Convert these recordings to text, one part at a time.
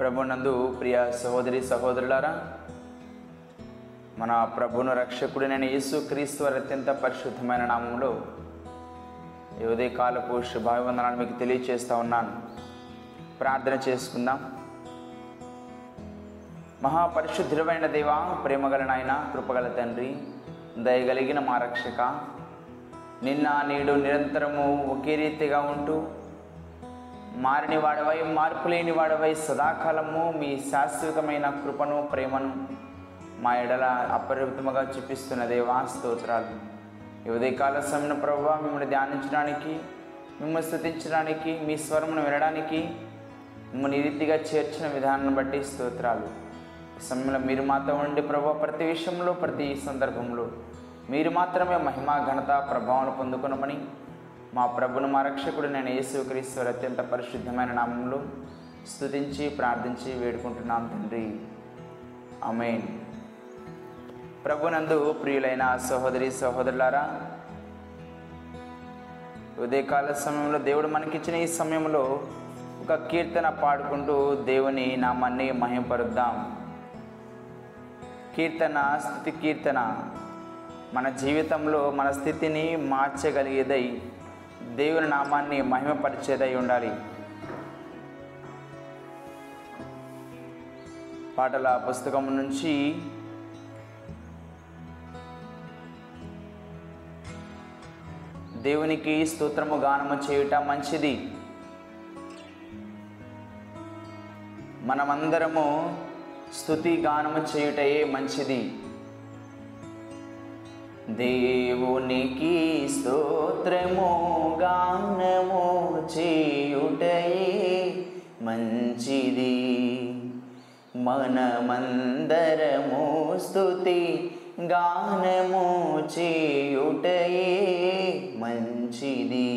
ప్రభునందు ప్రియ సహోదరి సహోదరులారా, మన ప్రభును రక్షకుడైన యేసుక్రీస్తు వారి అత్యంత పరిశుద్ధమైన నామంలో ఈ ఉదయకాలపు శుభాభివందనాలు మీకు తెలియజేస్తూ ఉన్నాను. ప్రార్థన చేసుకుందాం. మహాపరిశుద్ధుడైన దేవా, ప్రేమగల నాయన, కృపగల తండ్రి, దయగలిగిన మా రక్షక, నిన్న నేడు నిరంతరము ఒకే రీతిగా ఉంటూ మారిన వాడవై మార్పు లేని వాడవై సదాకాలము మీ శాశ్వతమైన కృపను ప్రేమను మా ఎడల అపరిమితముగా చూపిస్తున్న దేవా స్తోత్రాలు. ఈ ఉదయకాల సమయంలో ప్రభువా, మిమ్మల్ని ధ్యానించడానికి, మిమ్మల్ని స్తుతించడానికి, మీ స్వరమును వినడానికి మిమ్మల్ని ఈ రీతిగా చేర్చిన విధానాన్ని బట్టి స్తోత్రాలు. ఈ సమయంలో మీరు మాతో ఉండి ప్రభువా, ప్రతి విషయంలో ప్రతి సందర్భంలో మీరు మాత్రమే మహిమా ఘనత ప్రభావాలు పొందుకునమని మా ప్రభును మా రక్షకుడు నేను యేసుక్రీస్తు అత్యంత పరిశుద్ధమైన నామంలో స్తుతించి ప్రార్థించి వేడుకుంటున్నాం తండ్రి, ఆమేన్. ప్రభునందు ప్రియులైన సహోదరి సహోదరులారా, ఉదయకాల సమయంలో దేవుడు మనకిచ్చిన ఈ సమయంలో ఒక కీర్తన పాడుకుంటూ దేవుని నామాన్ని మహిమపరుద్దాం. కీర్తన, స్తుతి కీర్తన. మన జీవితంలో మన స్థితిని మార్చగలిగేదై, దేవుని నామాన్ని మహిమపరిచేదై ఉండాలి. పాటల పుస్తకం నుంచి దేవునికి స్తోత్రము గానము చేయుట మంచిది. మనమందరము స్తుతి గానము చేయుటయే మంచిది. దేవునికి స్తోత్రము గానము చేయుటయే మంచిది, మనమందరము స్తుతి గానము చేయుటయే మంచిది.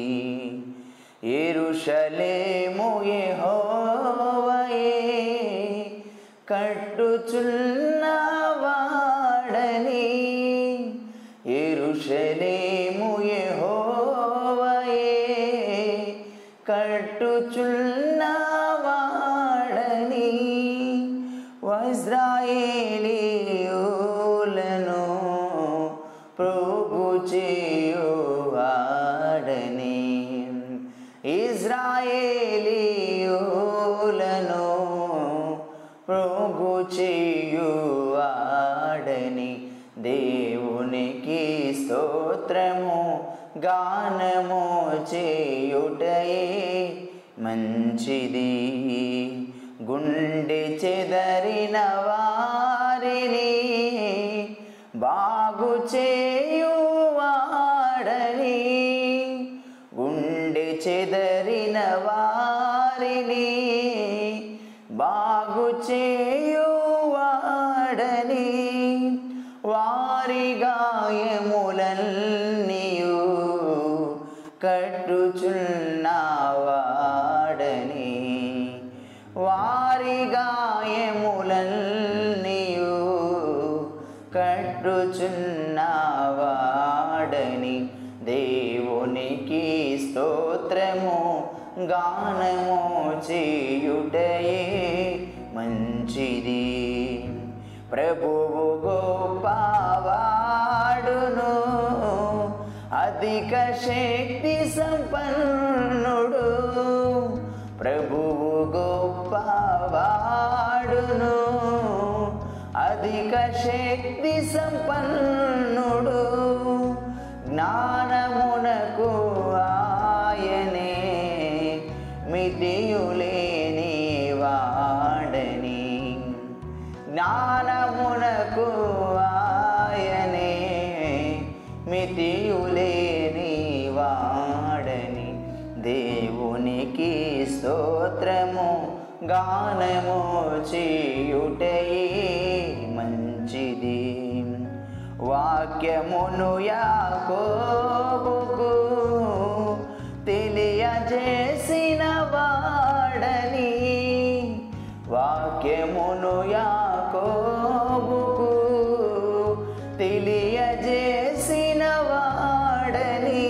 యెరూషలేము యెహోవాయే కట్టుచున్నవాడని, యెరూషలేము యెహోవాయే కట్టుచున్నవాడని, ఇశ్రాయేలీయులను ప్రభు చేయువాడని, ఇశ్రాయేలీయులను ప్రభు చేయువాడని. దేవునికి స్తోత్రము గానము చేయుటయే మంచిది, గుండె చెదరిన వారిని బాగు చేయువాడని, గుండె చెదరిన వారిని బాగు చేయువాడని, వారి గాయములన్నీయు కట్టుచున్నవాడని, వారి గాయములన్నీయు కట్టుచున్నవాడని. దేవునికి స్తోత్రము గానము చేయుటయే మంచిది, ప్రభువు గొప్పవాడును అధిక శక్తి సంపన్నుడు, ప్రభువు గొప్పవాడును అధిక శక్తి సంపన్నుడు, జ్ఞానమునకు ఆయనే మితియులేని వాడని, జ్ఞానమునకు ఆయనే మితియులేని వాడని. దేవునికి స్తోత్రము గానము చేయుటయే మంచిది, వాక్యమును యాకోబుకు తెలియజేసిన వాడని, వాక్యమును యాకోబుకు తెలియజేసిన వాడని,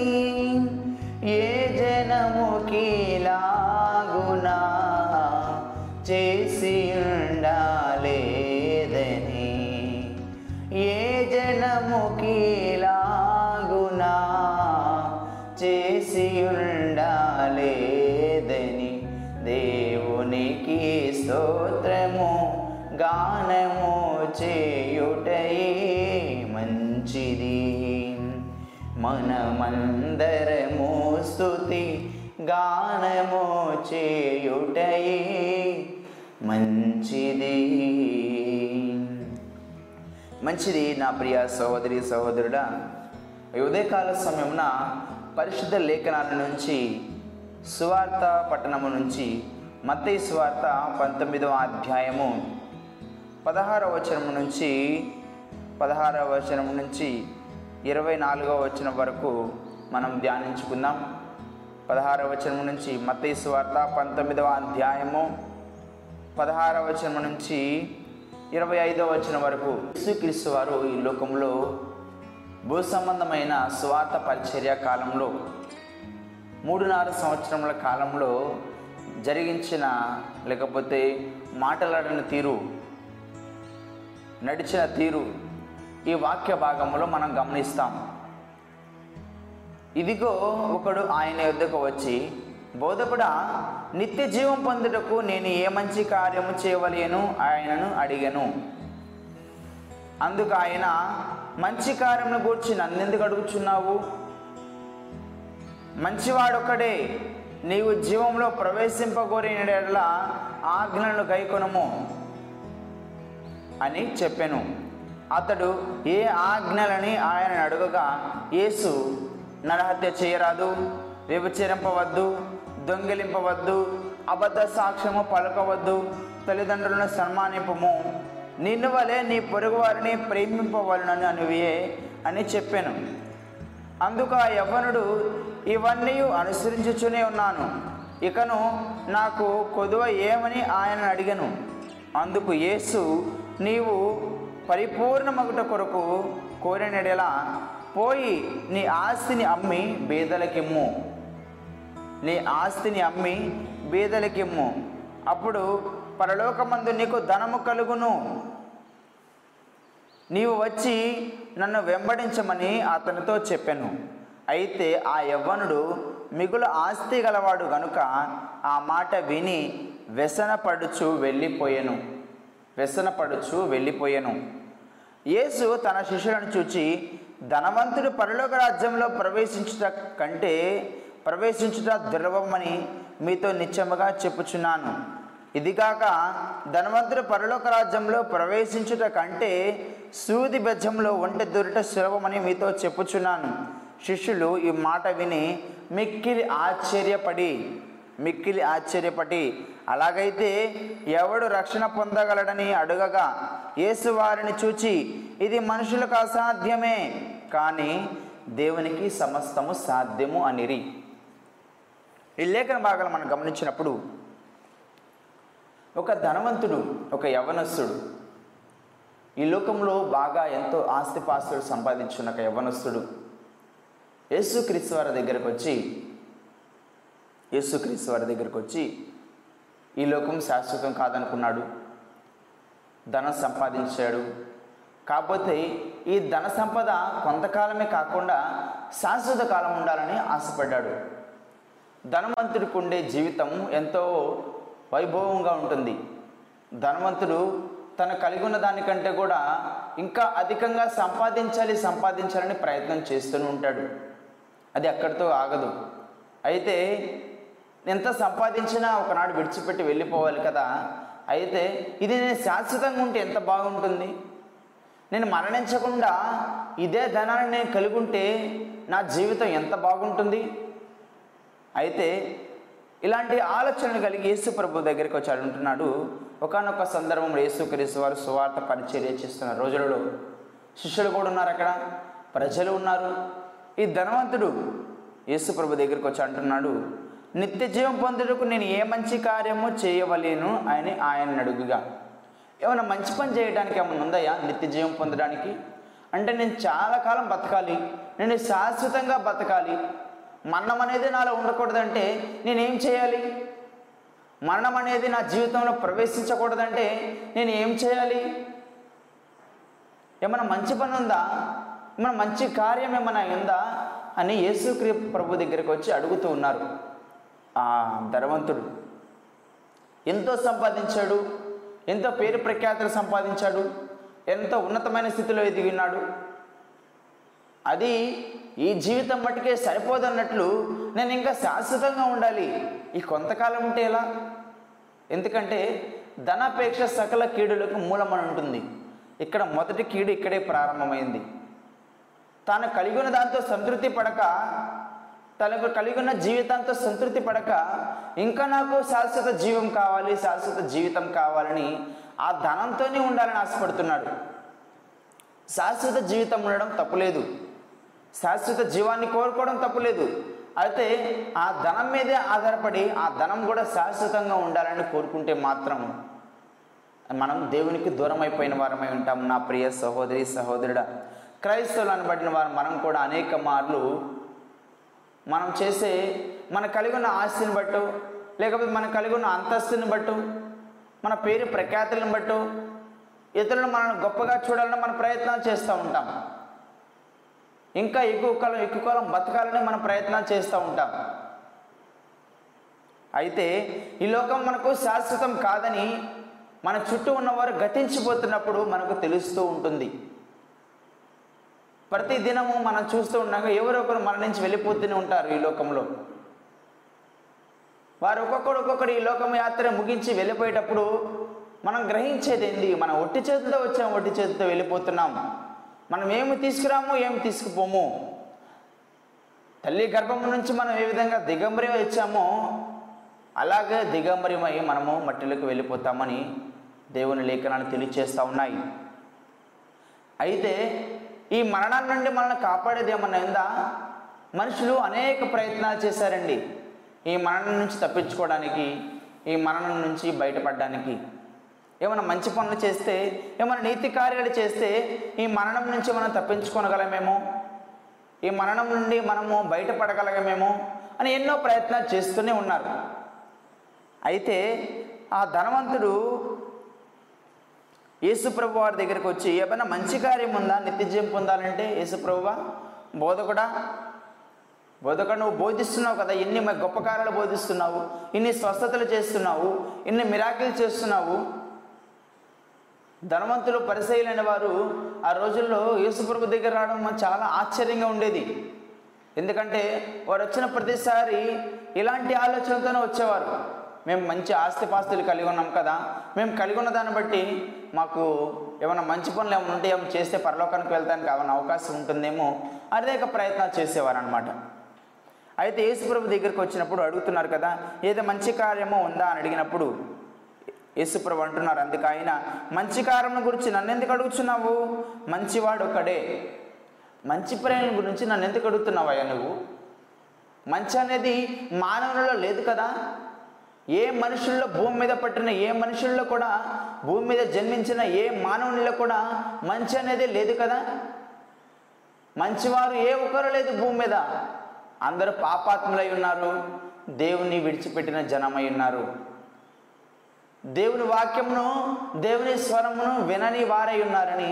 ఏ జనముకిలాగునా చేసి మనమందరము స్తుతి గానము చేయుటయే మంచిది. మంచిది నా ప్రియ సహోదరి సహోదరుడా, ఉదయకాల సమయమున పరిశుద్ధ లేఖనాల నుంచి సువార్త పట్టణము నుంచి మత్తయి సువార్త 19వ అధ్యాయము 16వ వచనం నుంచి 24వ వచనం వరకు మనం ధ్యానించుకుందాం. 16వ వచనం నుంచి మత్తయి సువార్త 19వ అధ్యాయము 16వ వచనం నుంచి 25వ వచనం వరకు. యేసుక్రీస్తు వారు ఈ లోకంలో భూ సంబంధమైన సువార్త పరిచర్య కాలంలో 3.5 సంవత్సరముల కాలంలో జరిగించిన లేకపోతే మాట్లాడిన తీరు, నడిచిన తీరు ఈ వాక్య భాగంలో మనం గమనిస్తాం. ఇదిగో ఒకడు ఆయన యొద్దకు వచ్చి, బోధకుడా, నిత్య జీవం పొందుటకు నేను ఏ మంచి కార్యము చేయవలేను ఆయనను అడిగెను. అందుకు ఆయన, మంచి కార్యమును గూర్చి నన్నెందుకు అడుగుచున్నావు? మంచివాడొక్కడే నీవు జీవంలో ప్రవేశింపగోరిన యెడల ఆజ్ఞలను గైకొనుము అని చెప్పెను. అతడు ఏ ఆజ్ఞలని ఆయన అడుగగా యేసు, నరహత్య చేయరాదు, వ్యభిచరింపవద్దు, దొంగిలింపవద్దు, అబద్ధ సాక్ష్యము పలకవద్దు, తల్లిదండ్రులను సన్మానింపము, నిన్ను వలె నీ పొరుగు వారిని ప్రేమింపవలనని అనువే అని చెప్పాను. అందుకు ఆ యవ్వనుడు, ఇవన్నీ అనుసరించుచునే ఉన్నాను, ఇకను నాకు కొదువ ఏమని ఆయనను అడిగను. అందుకు యేసు, నీవు పరిపూర్ణమగుట కొరకు కోరినడెలా పోయి నీ ఆస్తిని అమ్మి బీదలకిమ్ము, అప్పుడు పరలోకమందు నీకు ధనము కలుగును, నీవు వచ్చి నన్ను వెంబడించమని అతనితో చెప్పాను. అయితే ఆ యవ్వనుడు మిగులు ఆస్తి గలవాడు గనుక ఆ మాట విని వ్యసనపడుచు వెళ్ళిపోయాను. యేసు తన శిష్యులను చూచి, ధనవంతుడు పరలోక రాజ్యంలో ప్రవేశించుట దుర్లభమని మీతో నిశ్చయముగా చెప్పుచున్నాను. ఇదిగాక ధనవంతుడు పరలోక రాజ్యంలో ప్రవేశించుట కంటే సూది బెజ్జంలో ఒంటె దూరుట సులభమని మీతో చెప్పుచున్నాను. శిష్యులు ఈ మాట విని మిక్కిలి ఆశ్చర్యపడి, అలాగైతే ఎవడు రక్షణ పొందగలడని అడుగగా యేసు వారిని చూచి, ఇది మనుషులకు అసాధ్యమే, కానీ దేవునికి సమస్తము సాధ్యము అనిరి. ఈ లేఖన భాగాలు మనం గమనించినప్పుడు ఒక ధనవంతుడు, ఒక యవ్వనస్తుడు, ఈ లోకంలో బాగా ఎంతో ఆస్తిపాస్తులు సంపాదించిన ఒక యవ్వనస్తుడు యేసుక్రీస్తు వారి దగ్గరకు వచ్చి ఈ లోకం శాశ్వతం కాదనుకున్నాడు, ధనం సంపాదించాడు. కాకపోతే ఈ ధన సంపద కొంతకాలమే కాకుండా శాశ్వత కాలం ఉండాలని ఆశపడ్డాడు. ధనవంతుడికి ఉండే జీవితం ఎంతో వైభవంగా ఉంటుంది. ధనవంతుడు తను కలిగి ఉన్న దానికంటే కూడా ఇంకా అధికంగా సంపాదించాలని ప్రయత్నం చేస్తూనే ఉంటాడు. అది అక్కడితో ఆగదు. అయితే ఎంత సంపాదించినా ఒకనాడు విడిచిపెట్టి వెళ్ళిపోవాలి కదా. అయితే ఇది నేను శాశ్వతంగా ఉంటే ఎంత బాగుంటుంది, నేను మరణించకుండా ఇదే ధనాన్ని నేను కలిగి ఉంటే నా జీవితం ఎంత బాగుంటుంది. అయితే ఇలాంటి ఆలోచనలు కలిగి యేసు ప్రభు దగ్గరికి వచ్చి అంటున్నాడు. ఒకానొక సందర్భంలో యేసుక్రీస్తు వారు సువార్త పరిచర్య చేస్తున్న రోజులలో శిష్యులు కూడా ఉన్నారు, అక్కడ ప్రజలు ఉన్నారు. ఈ ధనవంతుడు యేసు ప్రభు దగ్గరికి వచ్చి అంటున్నాడు, నిత్య జీవం పొందుటకు నేను ఏ మంచి కార్యము చేయవలేను అని ఆయన అడుగుగా. ఏమైనా మంచి పని చేయడానికి ఏమైనా ఉందయ్యా నిత్య జీవం పొందడానికి? అంటే నేను చాలా కాలం బతకాలి, నేను శాశ్వతంగా బతకాలి, మరణం అనేది నాలో ఉండకూడదంటే నేనేం చేయాలి? మరణం అనేది నా జీవితంలో ప్రవేశించకూడదంటే నేను ఏం చేయాలి? ఏమైనా మంచి పని ఉందా, ఏమైనా మంచి కార్యం ఏమైనా ఉందా అని యేసుక్రీస్తు ప్రభు దగ్గరికి వచ్చి అడుగుతూ ఉన్నారు. ఆ ధనవంతుడు ఎంతో సంపాదించాడు, ఎంతో పేరు ప్రఖ్యాతులు సంపాదించాడు, ఎంతో ఉన్నతమైన స్థితిలో ఎదిగినాడు. అది ఈ జీవితం మట్టుకే సరిపోదన్నట్లు నేను ఇంకా శాశ్వతంగా ఉండాలి. ఈ కొంతకాలం ఉంటే ఎలా? ఎందుకంటే ధనాపేక్ష సకల కీడులకు మూలమని ఉంటుంది. ఇక్కడ మొదటి కీడు ఇక్కడే ప్రారంభమైంది. తాను కలిగి ఉన్న దాంతో సంతృప్తి పడక, తనకు కలిగి ఉన్న జీవితంతో సంతృప్తి పడక, ఇంకా నాకు శాశ్వత జీవం కావాలి, శాశ్వత జీవితం కావాలని ఆ ధనంతోనే ఉండాలని ఆశపడుతున్నాడు. శాశ్వత జీవితం ఉండడం తప్పులేదు, శాశ్వత జీవాన్ని కోరుకోవడం తప్పులేదు. అయితే ఆ ధనం మీదే ఆధారపడి ఆ ధనం కూడా శాశ్వతంగా ఉండాలని కోరుకుంటే మాత్రం మనం దేవునికి దూరం అయిపోయిన వారమై ఉంటాం. నా ప్రియ సహోదరి సహోదరుడా, క్రైస్తవులు అనబడిన వారు మనం కూడా అనేక మార్లు మనం చేసే మన కలిగి ఉన్న ఆస్తిని బట్టు, లేకపోతే మన కలిగి ఉన్న అంతస్తుని బట్టు, మన పేరు ప్రఖ్యాతులను బట్టు ఇతరులను మనల్ని గొప్పగా చూడాలని మన ప్రయత్నాలు చేస్తూ ఉంటాం. ఇంకా ఎక్కువ కాలం బతకాలని మనం ప్రయత్నాలు చేస్తూ ఉంటాం. అయితే ఈ లోకం మనకు శాశ్వతం కాదని మన చుట్టూ ఉన్నవారు గతించిపోతున్నప్పుడు మనకు తెలుస్తూ ఉంటుంది. ప్రతి దినము మనం చూస్తూ ఉండగా ఎవరో ఒకరు మరణించి వెళ్ళిపోతూనే ఉంటారు. ఈ లోకంలో వారు ఒక్కొక్కడు ఈ లోకం యాత్ర ముగించి వెళ్ళిపోయేటప్పుడు మనం గ్రహించేది ఏంది? మనం ఒట్టి చేతితో వచ్చాము, ఒట్టి చేతితో వెళ్ళిపోతున్నాం. మనం ఏమి తీసుకురాము, ఏమి తీసుకుపోము. తల్లి గర్భం నుంచి మనం ఏ విధంగా దిగంబరిమై వచ్చామో అలాగే దిగంబరిమై మనము మట్టిలోకి వెళ్ళిపోతామని దేవుని లేఖనాన్ని తెలియచేస్తూ ఉన్నాయి. అయితే ఈ మరణాల నుండి మనల్ని కాపాడేది ఏమన్నా ఉందా? మనుషులు అనేక ప్రయత్నాలు చేశారండి ఈ మరణం నుంచి తప్పించుకోవడానికి, ఈ మరణం నుంచి బయటపడడానికి. ఏమైనా మంచి పనులు చేస్తే, ఏమైనా నీతి కార్యాలు చేస్తే ఈ మరణం నుంచి మనం తప్పించుకోగలమేమో, ఈ మరణం నుండి మనము బయటపడగలగమేమో అని ఎన్నో ప్రయత్నాలు చేస్తూనే ఉన్నారు. అయితే ఆ ధనవంతుడు యేసుప్రభు వారి దగ్గరికి వచ్చి, ఏమైనా మంచి కార్యం ఉందా నిత్యజీవం పొందాలంటే, యేసుప్రభువా బోధకుడా నువ్వు బోధిస్తున్నావు కదా, ఇన్ని గొప్ప కార్యాలు బోధిస్తున్నావు, ఇన్ని స్వస్థతలు చేస్తున్నావు, ఇన్ని మిరాకిల్ చేస్తున్నావు. ధనవంతులు పరిసయ్యులైన వారు ఆ రోజుల్లో యేసుప్రభు దగ్గర రావడం చాలా ఆశ్చర్యంగా ఉండేది. ఎందుకంటే వారు వచ్చిన ప్రతిసారి ఇలాంటి ఆలోచనతోనే వచ్చేవారు. మేము మంచి ఆస్తిపాస్తులు కలిగి ఉన్నాం కదా, మేము కలిగి ఉన్న దాన్ని బట్టి మాకు ఏమైనా మంచి పనులు ఏమైనా ఉంటే ఏమైనా చేస్తే పరలోకానికి వెళ్ళడానికి ఏమైనా అవకాశం ఉంటుందేమో అనేక ప్రయత్నాలు చేసేవారు అనమాట. అయితే యేసుప్రభు దగ్గరికి వచ్చినప్పుడు అడుగుతున్నారు కదా, ఏదో మంచి కార్యమో ఉందా అని అడిగినప్పుడు యేసుప్రభు అంటున్నారు. అందుకు ఆయన, మంచి కార్యం గురించి నన్ను ఎందుకు అడుగుతున్నావు? మంచివాడు ఒక్కడే. మంచి ప్రేమ గురించి నన్ను ఎందుకు అడుగుతున్నావయ్యా నువ్వు? మంచి అనేది మానవులలో లేదు కదా. ఏ మనుషుల్లో భూమి మీద పట్టిన ఏ మనుషుల్లో కూడా, భూమి మీద జన్మించిన ఏ మానవునిలో కూడా మంచి అనేది లేదు కదా. మంచివారు ఏ ఒక్కరు లేదు భూమి మీద. అందరూ పాపాత్ములై ఉన్నారు, దేవుని విడిచిపెట్టిన జనమై ఉన్నారు, దేవుని వాక్యమును దేవుని స్వరమును వినని వారై ఉన్నారని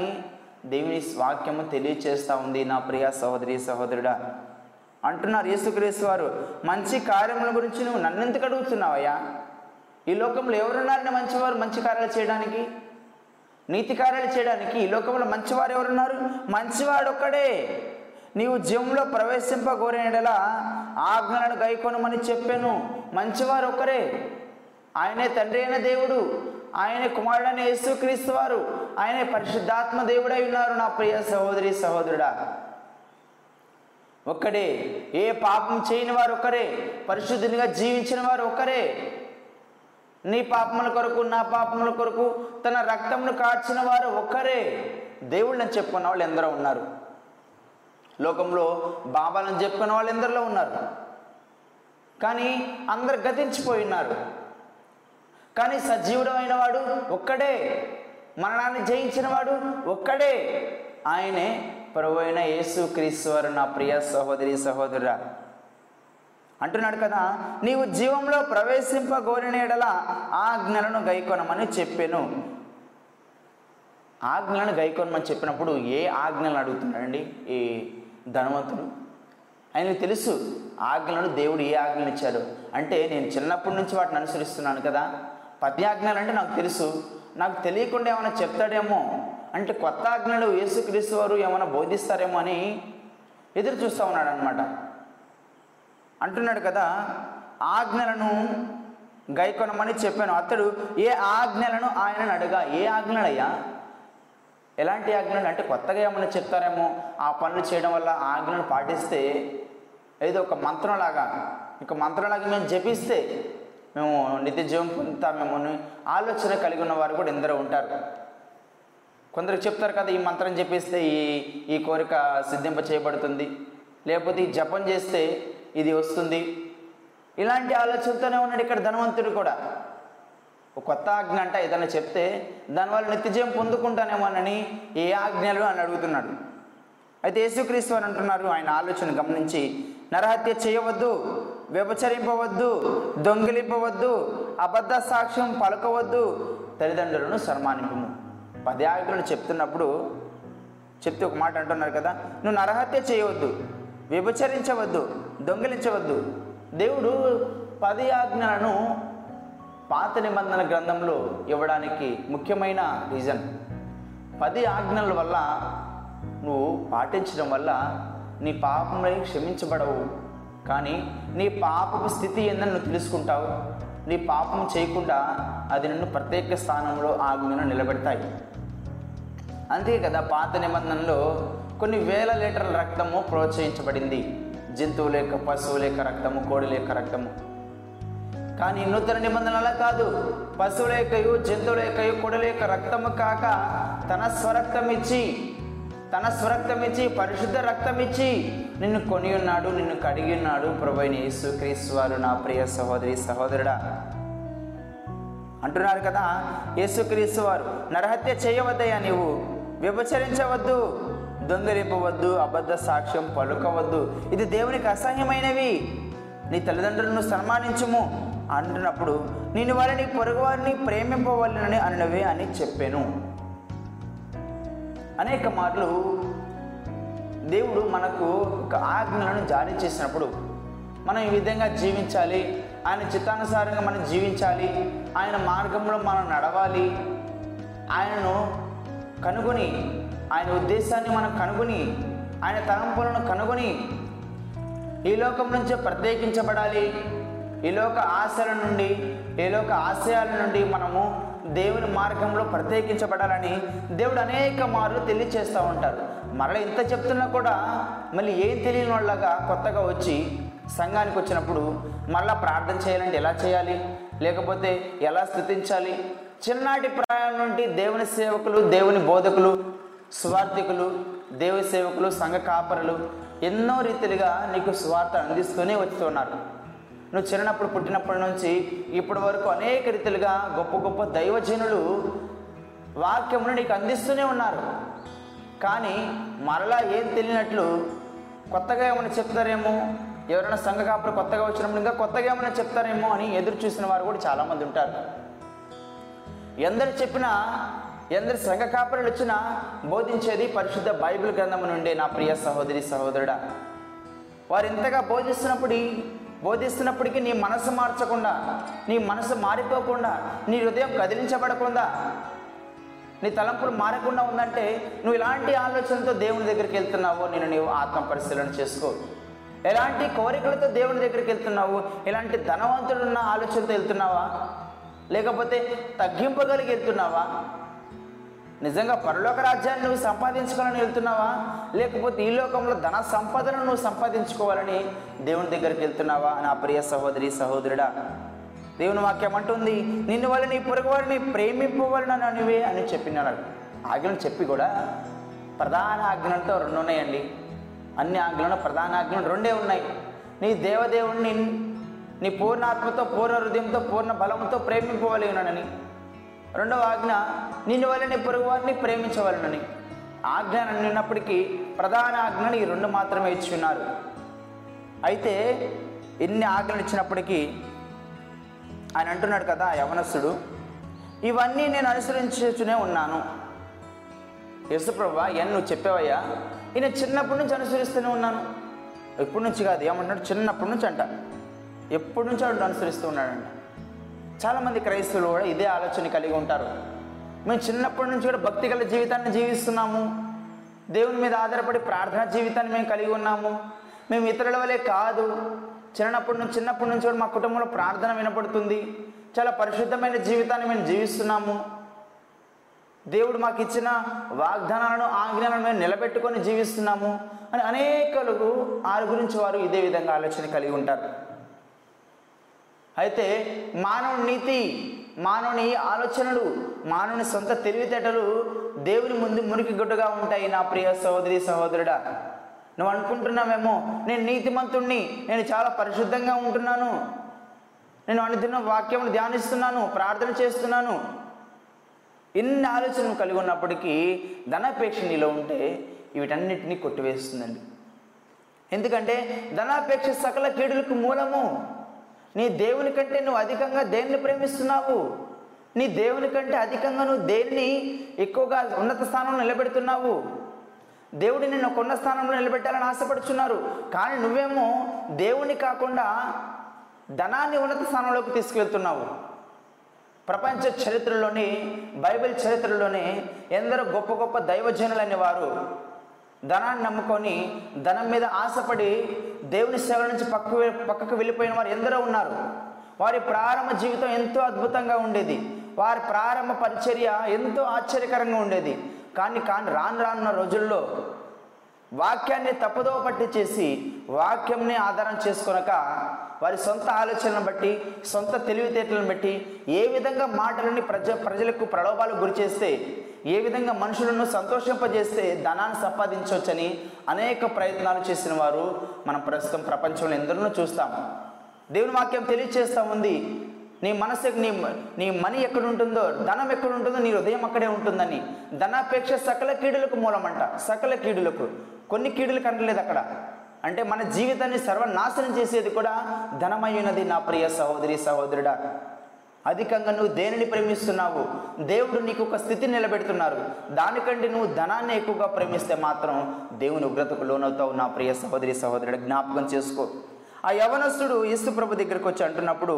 దేవుని వాక్యము తెలియచేస్తూ ఉంది. నా ప్రియ సహోదరి సహోదరుడా అంటున్నారు యేసుక్రీస్తు వారు, మంచి కార్యముల గురించి నువ్వు నన్నెందుకు అడుగుతున్నావయ్యా? ఈ లోకంలో ఎవరున్నారని మంచివారు మంచి కార్యాలు చేయడానికి, నీతి కార్యాలు చేయడానికి ఈ లోకంలో మంచివారు ఎవరున్నారు? మంచివాడు ఒక్కడే. నీవు జీవంలో ప్రవేశింపగోరేలా ఆజ్ఞలను గైకొనమని చెప్పాను. మంచివారు ఒక్కరే. ఆయనే తండ్రి అయిన దేవుడు, ఆయనే కుమారుడైన యేసుక్రీస్తు వారు, ఆయనే పరిశుద్ధాత్మ దేవుడై ఉన్నారు. నా ప్రియ సహోదరి సహోదరుడా ఒక్కడే. ఏ పాపం చేయని వారు ఒక్కరే, పరిశుద్ధునిగా జీవించిన వారు ఒక్కరే. నీ పాపముల కొరకు, నా పాపముల కొరకు తన రక్తమును కార్చిన వారు ఒక్కరే. దేవుళ్ళని చెప్పుకున్న వాళ్ళు ఎందరో ఉన్నారు, లోకంలో బాబాలను చెప్పుకున్న వాళ్ళు ఎందరిలో ఉన్నారు, కానీ అందరు గతించిపోయి ఉన్నారు. కానీ సజీవుడమైన వాడు ఒక్కడే, మరణాన్ని జయించిన వాడు ఒక్కడే, ఆయనే ప్రభువైన యేసు క్రీస్తు వారు. నా ప్రియ సహోదరి సహోదరుడా అంటున్నాడు కదా, నీవు జీవంలో ప్రవేశింపగోరిన యెడల ఆజ్ఞలను గైకొనమని చెప్పాను. ఆజ్ఞలను గైకొనమని చెప్పినప్పుడు ఏ ఆజ్ఞలను అడుగుతున్నాడండి ఈ ధనవంతుడు? ఆయనకు తెలుసు ఆజ్ఞలను, దేవుడు ఏ ఆజ్ఞలు ఇచ్చాడు అంటే, నేను చిన్నప్పటి నుంచి వాటిని అనుసరిస్తున్నాను కదా, పది ఆజ్ఞలు అంటే నాకు తెలుసు, నాకు తెలియకుండా ఏమైనా చెప్తాడేమో అంటే కొత్త ఆజ్ఞలు యేసుక్రీస్తు వారు ఏమైనా బోధిస్తారేమో అని ఎదురు చూస్తూ ఉన్నాడు అనమాట. అంటున్నాడు కదా, ఆజ్ఞలను గైకొనమని చెప్పాను. అతడు ఏ ఆజ్ఞలను ఆయనను అడగా. ఏ ఆజ్ఞలయ్యా, ఎలాంటి ఆజ్ఞలు అంటే కొత్తగా ఏమన్నా చెప్తారేమో, ఆ పనులు చేయడం వల్ల ఆజ్ఞలను పాటిస్తే ఏదో ఒక మంత్రంలాగా, ఇంక మంత్రంలాగా మేము జపిస్తే మేము నిత్య జీవం పొందుతామేమో అని ఆలోచన కలిగి ఉన్నవారు కూడా ఎందరో ఉంటారు. కొందరు చెప్తారు కదా, ఈ మంత్రం జపిస్తే ఈ కోరిక సిద్ధింప చేయబడుతుంది, లేకపోతే ఈ జపం చేస్తే ఇది వస్తుంది, ఇలాంటి ఆలోచనతోనే ఉన్నాడు ఇక్కడ ధనవంతుడు కూడా. ఒక కొత్త ఆజ్ఞ అంట ఏదైనా చెప్తే దానివల్ల నిత్యజయం పొందుకుంటానేమోనని ఏ ఆజ్ఞలు అని అడుగుతున్నాడు. అయితే యేసుక్రీస్తు అని అంటున్నారు, ఆయన ఆలోచన గమనించి, నరహత్య చేయవద్దు, వ్యభిచరింపవద్దు, దొంగిలింపవద్దు, అబద్ధ సాక్ష్యం పలకవద్దు, తల్లిదండ్రులను సన్మానింపము. 10 ఆజ్ఞలు చెప్తున్నప్పుడు చెప్తే ఒక మాట అంటున్నారు కదా, నువ్వు నరహత్య చేయవద్దు, వ్యభిచరించవద్దు, దొంగిలించవద్దు. దేవుడు 10 ఆజ్ఞలను పాత నిబంధన గ్రంథంలో ఇవ్వడానికి ముఖ్యమైన రీజన్, 10 ఆజ్ఞల వల్ల నువ్వు పాటించడం వల్ల నీ పాపములై క్షమించబడవు, కానీ నీ పాపపు స్థితి ఏందని నువ్వు తెలుసుకుంటావు. నీ పాపం చేయకుండా అది నిన్ను ప్రత్యేక స్థానంలో ఆజ్ఞను నిలబెడతాయి. అంతే కదా, పాత నిబంధనలో కొన్ని వేల లీటర్ల రక్తము ప్రోత్సహించబడింది, జంతువుల యొక్క, పశువుల యొక్క రక్తము, కోడుల యొక్క రక్తము. కానీ నూతన నిబంధనల కాదు, పశువుల యొక్కయు, జంతువుల యొక్కయు, కోడుల యొక్క రక్తము కాక తన స్వరక్తమిచ్చి పరిశుద్ధ రక్తమిచ్చి నిన్ను కొని ఉన్నాడు, నిన్ను కడిగి ఉన్నాడు ప్రభువైన యేసుక్రీస్తు వారు. నా ప్రియ సహోదరి సహోదరుడా అంటున్నారు కదా యేసుక్రీస్తు వారు, నరహత్య చేయవద్దయ్యా, నీవు వ్యభిచరించవద్దు, దొంగలింపవద్దు, అబద్ధ సాక్ష్యం పలుకవద్దు, ఇది దేవునికి అసహ్యమైనవి, నీ తల్లిదండ్రులను సన్మానించుము అంటున్నప్పుడు, నేను వారిని పొరుగువారిని ప్రేమింపవలెనని అన్నవే అని చెప్పాను. అనేక మార్లు దేవుడు మనకు ఒక ఆజ్ఞలను జారీ చేసినప్పుడు మనం ఈ విధంగా జీవించాలి, ఆయన చిత్తానుసారంగా మనం జీవించాలి, ఆయన మార్గంలో మనం నడవాలి, ఆయనను కనుగొని, ఆయన ఉద్దేశాన్ని మనం కనుగొని, ఆయన తలంపులను కనుగొని ఈ లోకం నుంచి ప్రత్యేకించబడాలి. ఈ లోక ఆశల నుండి, ఈ లోక ఆశయాల నుండి మనము దేవుని మార్గంలో ప్రత్యేకించబడాలని దేవుడు అనేక మార్లు తెలియచేస్తూ ఉంటారు. మరలా ఇంత చెప్తున్నా కూడా మళ్ళీ ఏం తెలియని వాళ్ళగా కొత్తగా వచ్చి సంఘానికి వచ్చినప్పుడు మరలా ప్రార్థన చేయాలంటే ఎలా చేయాలి, లేకపోతే ఎలా స్తుతించాలి. చిన్ననాటి ప్రాయం నుండి దేవుని సేవకులు, దేవుని బోధకులు, స్వార్థికులు, దేవుని సేవకులు, సంఘ కాపరులు ఎన్నో రీతిలుగా నీకు స్వార్థ అందిస్తూనే వస్తున్నారు. నువ్వు చిన్నప్పుడు పుట్టినప్పటి నుంచి ఇప్పటి వరకు అనేక రీతిలుగా గొప్ప గొప్ప దైవజనులు వాక్యమును నీకు అందిస్తూనే ఉన్నారు. కానీ మరలా ఏం తెలియనట్లు కొత్తగా ఏమైనా చెప్తారేమో, ఎవరైనా సంఘ కాపరు కొత్తగా వచ్చినప్పుడు ఇంకా కొత్తగా ఏమైనా చెప్తారేమో అని ఎదురు చూసిన వారు కూడా చాలామంది ఉంటారు. ఎందరు చెప్పినా, ఎందరు సంఘ కాపరులు వచ్చినా బోధించేది పరిశుద్ధ బైబిల్ గ్రంథం నుండే. నా ప్రియ సహోదరి సహోదరుడా, వారు ఇంతగా బోధిస్తున్నప్పటికీ నీ మనసు మార్చకుండా, నీ మనసు మారిపోకుండా, నీ హృదయం కదిలించబడకుండా, నీ తలంపులు మారకుండా ఉందంటే నువ్వు ఎలాంటి ఆలోచనతో దేవుని దగ్గరికి వెళ్తున్నావో నేను నీవు ఆత్మ పరిశీలన చేసుకో. ఎలాంటి కోరికలతో దేవుని దగ్గరికి వెళ్తున్నావు, ఎలాంటి ధనవంతుడున్న ఆలోచనతో వెళ్తున్నావా, లేకపోతే తగ్గింపగలిగి వెళ్తున్నావా, నిజంగా పరలోక రాజ్యాన్ని నువ్వు సంపాదించుకోవాలని వెళ్తున్నావా, లేకపోతే ఈ లోకంలో ధన సంపదను నువ్వు సంపాదించుకోవాలని దేవుని దగ్గరికి వెళ్తున్నావా. నా ప్రియ సహోదరి సహోదరుడా, దేవుని వాక్యం అంటుంది, నిన్ను వాళ్ళని పొరుగువారిని ప్రేమింపవాలని అనివే అని చెప్పినాడు. ఆజ్ఞలు చెప్పి కూడా ప్రధాన ఆజ్ఞలతో 2 ఉన్నాయండి. అన్ని ఆజ్ఞలను ప్రధాన ఆజ్ఞలు 2 ఉన్నాయి. నీ దేవదేవుడిని నీ పూర్ణాత్మతో, పూర్ణ హృదయంతో, పూర్ణ బలంతో ప్రేమింపవాలి ఉన్నాడని. 2వ ఆజ్ఞ, నిన్ను వాళ్ళని పొరుగువారిని ప్రేమించవలనని. ఆజ్ఞ అన్నప్పటికీ ప్రధాన ఆజ్ఞలు ఈ 2 మాత్రమే ఇచ్చున్నారు. అయితే ఎన్ని ఆజ్ఞలు ఇచ్చినప్పటికీ ఆయన అంటున్నాడు కదా యవనస్తుడు, ఇవన్నీ నేను అనుసరించునే ఉన్నాను. యేసుప్రభువా, ఇవన్నీ నువ్వు చెప్పావయ్యా, ఈయన చిన్నప్పటి నుంచి అనుసరిస్తూనే ఉన్నాను. ఎప్పటి నుంచి కాదు, ఏమంటున్నాడు, చిన్నప్పటి నుంచి అంట, ఎప్పటి నుంచి అటు అనుసరిస్తూ ఉన్నాడంట. చాలామంది క్రైస్తవులు కూడా ఇదే ఆలోచన కలిగి ఉంటారు. మేము చిన్నప్పటి నుంచి కూడా భక్తి గల జీవితాన్ని జీవిస్తున్నాము, దేవుని మీద ఆధారపడి ప్రార్థనా జీవితాన్ని మేము కలిగి ఉన్నాము. మేము ఇతరుల వలె కాదు. చిన్నప్పటి నుంచి కూడా మా కుటుంబంలో ప్రార్థన వినపడుతుంది. చాలా పరిశుద్ధమైన జీవితాన్ని మేము జీవిస్తున్నాము. దేవుడు మాకు ఇచ్చిన వాగ్దానాలను, ఆజ్ఞలను మేము నిలబెట్టుకొని జీవిస్తున్నాము అని అనేకలు వారి గురించి వారు ఇదే విధంగా ఆలోచన కలిగి ఉంటారు. అయితే మానవుని నీతి, మానవుని ఆలోచనలు, మానవుని సొంత తెలివితేటలు దేవుని ముందు మురికిగుడ్డగా ఉంటాయి. నా ప్రియ సహోదరి సహోదరుడా, నువ్వు అనుకుంటున్నావేమో నేను నీతిమంతుణ్ణి, నేను చాలా పరిశుద్ధంగా ఉంటున్నాను, నేను అనుదిన వాక్యం ధ్యానిస్తున్నాను, ప్రార్థన చేస్తున్నాను, ఇన్ని ఆలోచనలు కలిగి ఉన్నప్పటికీ ధనాపేక్ష నీలో ఉంటే వీటన్నిటినీ కొట్టివేస్తుందండి. ఎందుకంటే ధనాపేక్ష సకల కీడులకు మూలము. నీ దేవుని కంటే నువ్వు అధికంగా దేనిని ప్రేమిస్తున్నావు? నీ దేవుని కంటే అధికంగా నువ్వు దేన్ని ఎక్కువగా ఉన్నత స్థానంలో నిలబెడుతున్నావు? దేవుడు నిన్ను కొన్న స్థానంలో నిలబెట్టాలని ఆశపడుచున్నారు. కానీ నువ్వేమో దేవుని కాకుండా ధనాన్ని ఉన్నత స్థానంలోకి తీసుకెళ్తున్నావు. ప్రపంచ చరిత్రలోని, బైబిల్ చరిత్రలోనే ఎందరో గొప్ప గొప్ప దైవజనులైన వారు ధనాన్ని నమ్ముకొని, ధనం మీద ఆశపడి దేవుని సేవల నుంచి పక్కకు వెళ్ళిపోయిన వారు ఎందరో ఉన్నారు. వారి ప్రారంభ జీవితం ఎంతో అద్భుతంగా ఉండేది. వారి ప్రారంభ పరిచర్య ఎంతో ఆశ్చర్యకరంగా ఉండేది. కానీ రానున్న రోజుల్లో వాక్యాన్ని తప్పుదోవ పట్టించేసి, వాక్యంని ఆధారం చేసుకొనక వారి సొంత ఆలోచనలను బట్టి, సొంత తెలివితేటలను బట్టి ఏ విధంగా మాటలని ప్రజలకు ప్రలోభాలు గురిచేస్తే, ఏ విధంగా మనుషులను సంతోషింపజేస్తే ధనాన్ని సంపాదించవచ్చని అనేక ప్రయత్నాలు చేసిన వారు మనం ప్రస్తుతం ప్రపంచంలో ఎందరినో చూస్తాం. దేవుని వాక్యం తెలియచేస్తూ ఉంది, నీ మనసుకు నీ మనీ ఎక్కడ ఉంటుందో, ధనం ఎక్కడ ఉంటుందో నీ హృదయం అక్కడే ఉంటుందని. ధనాపేక్ష సకల కీడులకు మూలమంట. సకల కీడులకు, కొన్ని కీడులు కనలేదు అక్కడ. అంటే మన జీవితాన్ని సర్వనాశనం చేసేది కూడా ధనమైనది. నా ప్రియ సహోదరి సహోదరుడా, అధికంగా నువ్వు దేనిని ప్రేమిస్తున్నావు? దేవుడు నీకు ఒక స్థితిని నిలబెడుతున్నారు. దానికంటే నువ్వు ధనాన్ని ఎక్కువగా ప్రేమిస్తే మాత్రం దేవుని ఉగ్రతకు లోనవుతావు. నా ప్రియ సహోదరి సహోదరుడు, జ్ఞాపకం చేసుకో. ఆ యవనస్తుడు యేసు ప్రభు దగ్గరికి వచ్చి అంటున్నప్పుడు,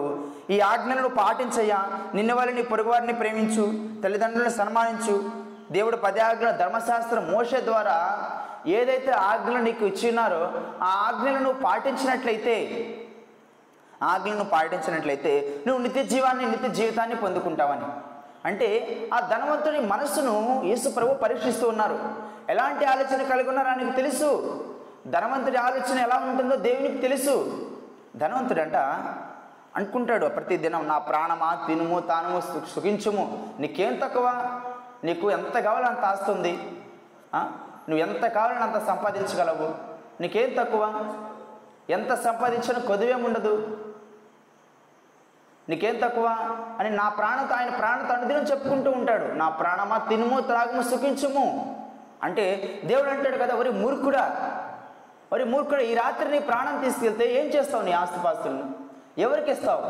ఈ ఆజ్ఞలను పాటించయ్యా, నిన్న వాళ్ళని, పొరుగువారిని ప్రేమించు, తల్లిదండ్రులను సన్మానించు. దేవుడు 10 ఆజ్ఞల ధర్మశాస్త్రం మోషే ద్వారా ఏదైతే ఆజ్ఞలు నీకు ఇచ్చినారో ఆ ఆజ్ఞలను పాటించినట్లయితే, నువ్వు నిత్య జీవితాన్ని పొందుకుంటావని. అంటే ఆ ధనవంతుని మనస్సును యేసు ప్రభు పరీక్షిస్తూ ఉన్నారు. ఎలాంటి ఆలోచన కలిగి ఉన్నారో ఆయనకు తెలుసు. ధనవంతుడి ఆలోచన ఎలా ఉంటుందో దేవునికి తెలుసు. ధనవంతుడంట అనుకుంటాడు ప్రతి దినం, నా ప్రాణమా తినుము తానుము సుఖించుము, నీకేం తక్కువ, నీకు ఎంత కావాలో అంత ఆస్తుంది, నువ్వు ఎంత కావాలని అంత సంపాదించగలవు, నీకేం తక్కువ, ఎంత సంపాదించిన కొదువేముండదు, నీకేం తక్కువ అని నా ప్రాణంతో, ఆయన ప్రాణంతో అనుదినం చెప్పుకుంటూ ఉంటాడు. నా ప్రాణమా తినుము త్రాగుము సుఖించుము. అంటే దేవుడు అంటాడు కదా, ఒరి మూర్ఖుడా, ఈ రాత్రి నీ ప్రాణం తీసుకెళ్తే ఏం చేస్తావు? నీ ఆస్తిపాస్తులను ఎవరికి ఇస్తావు?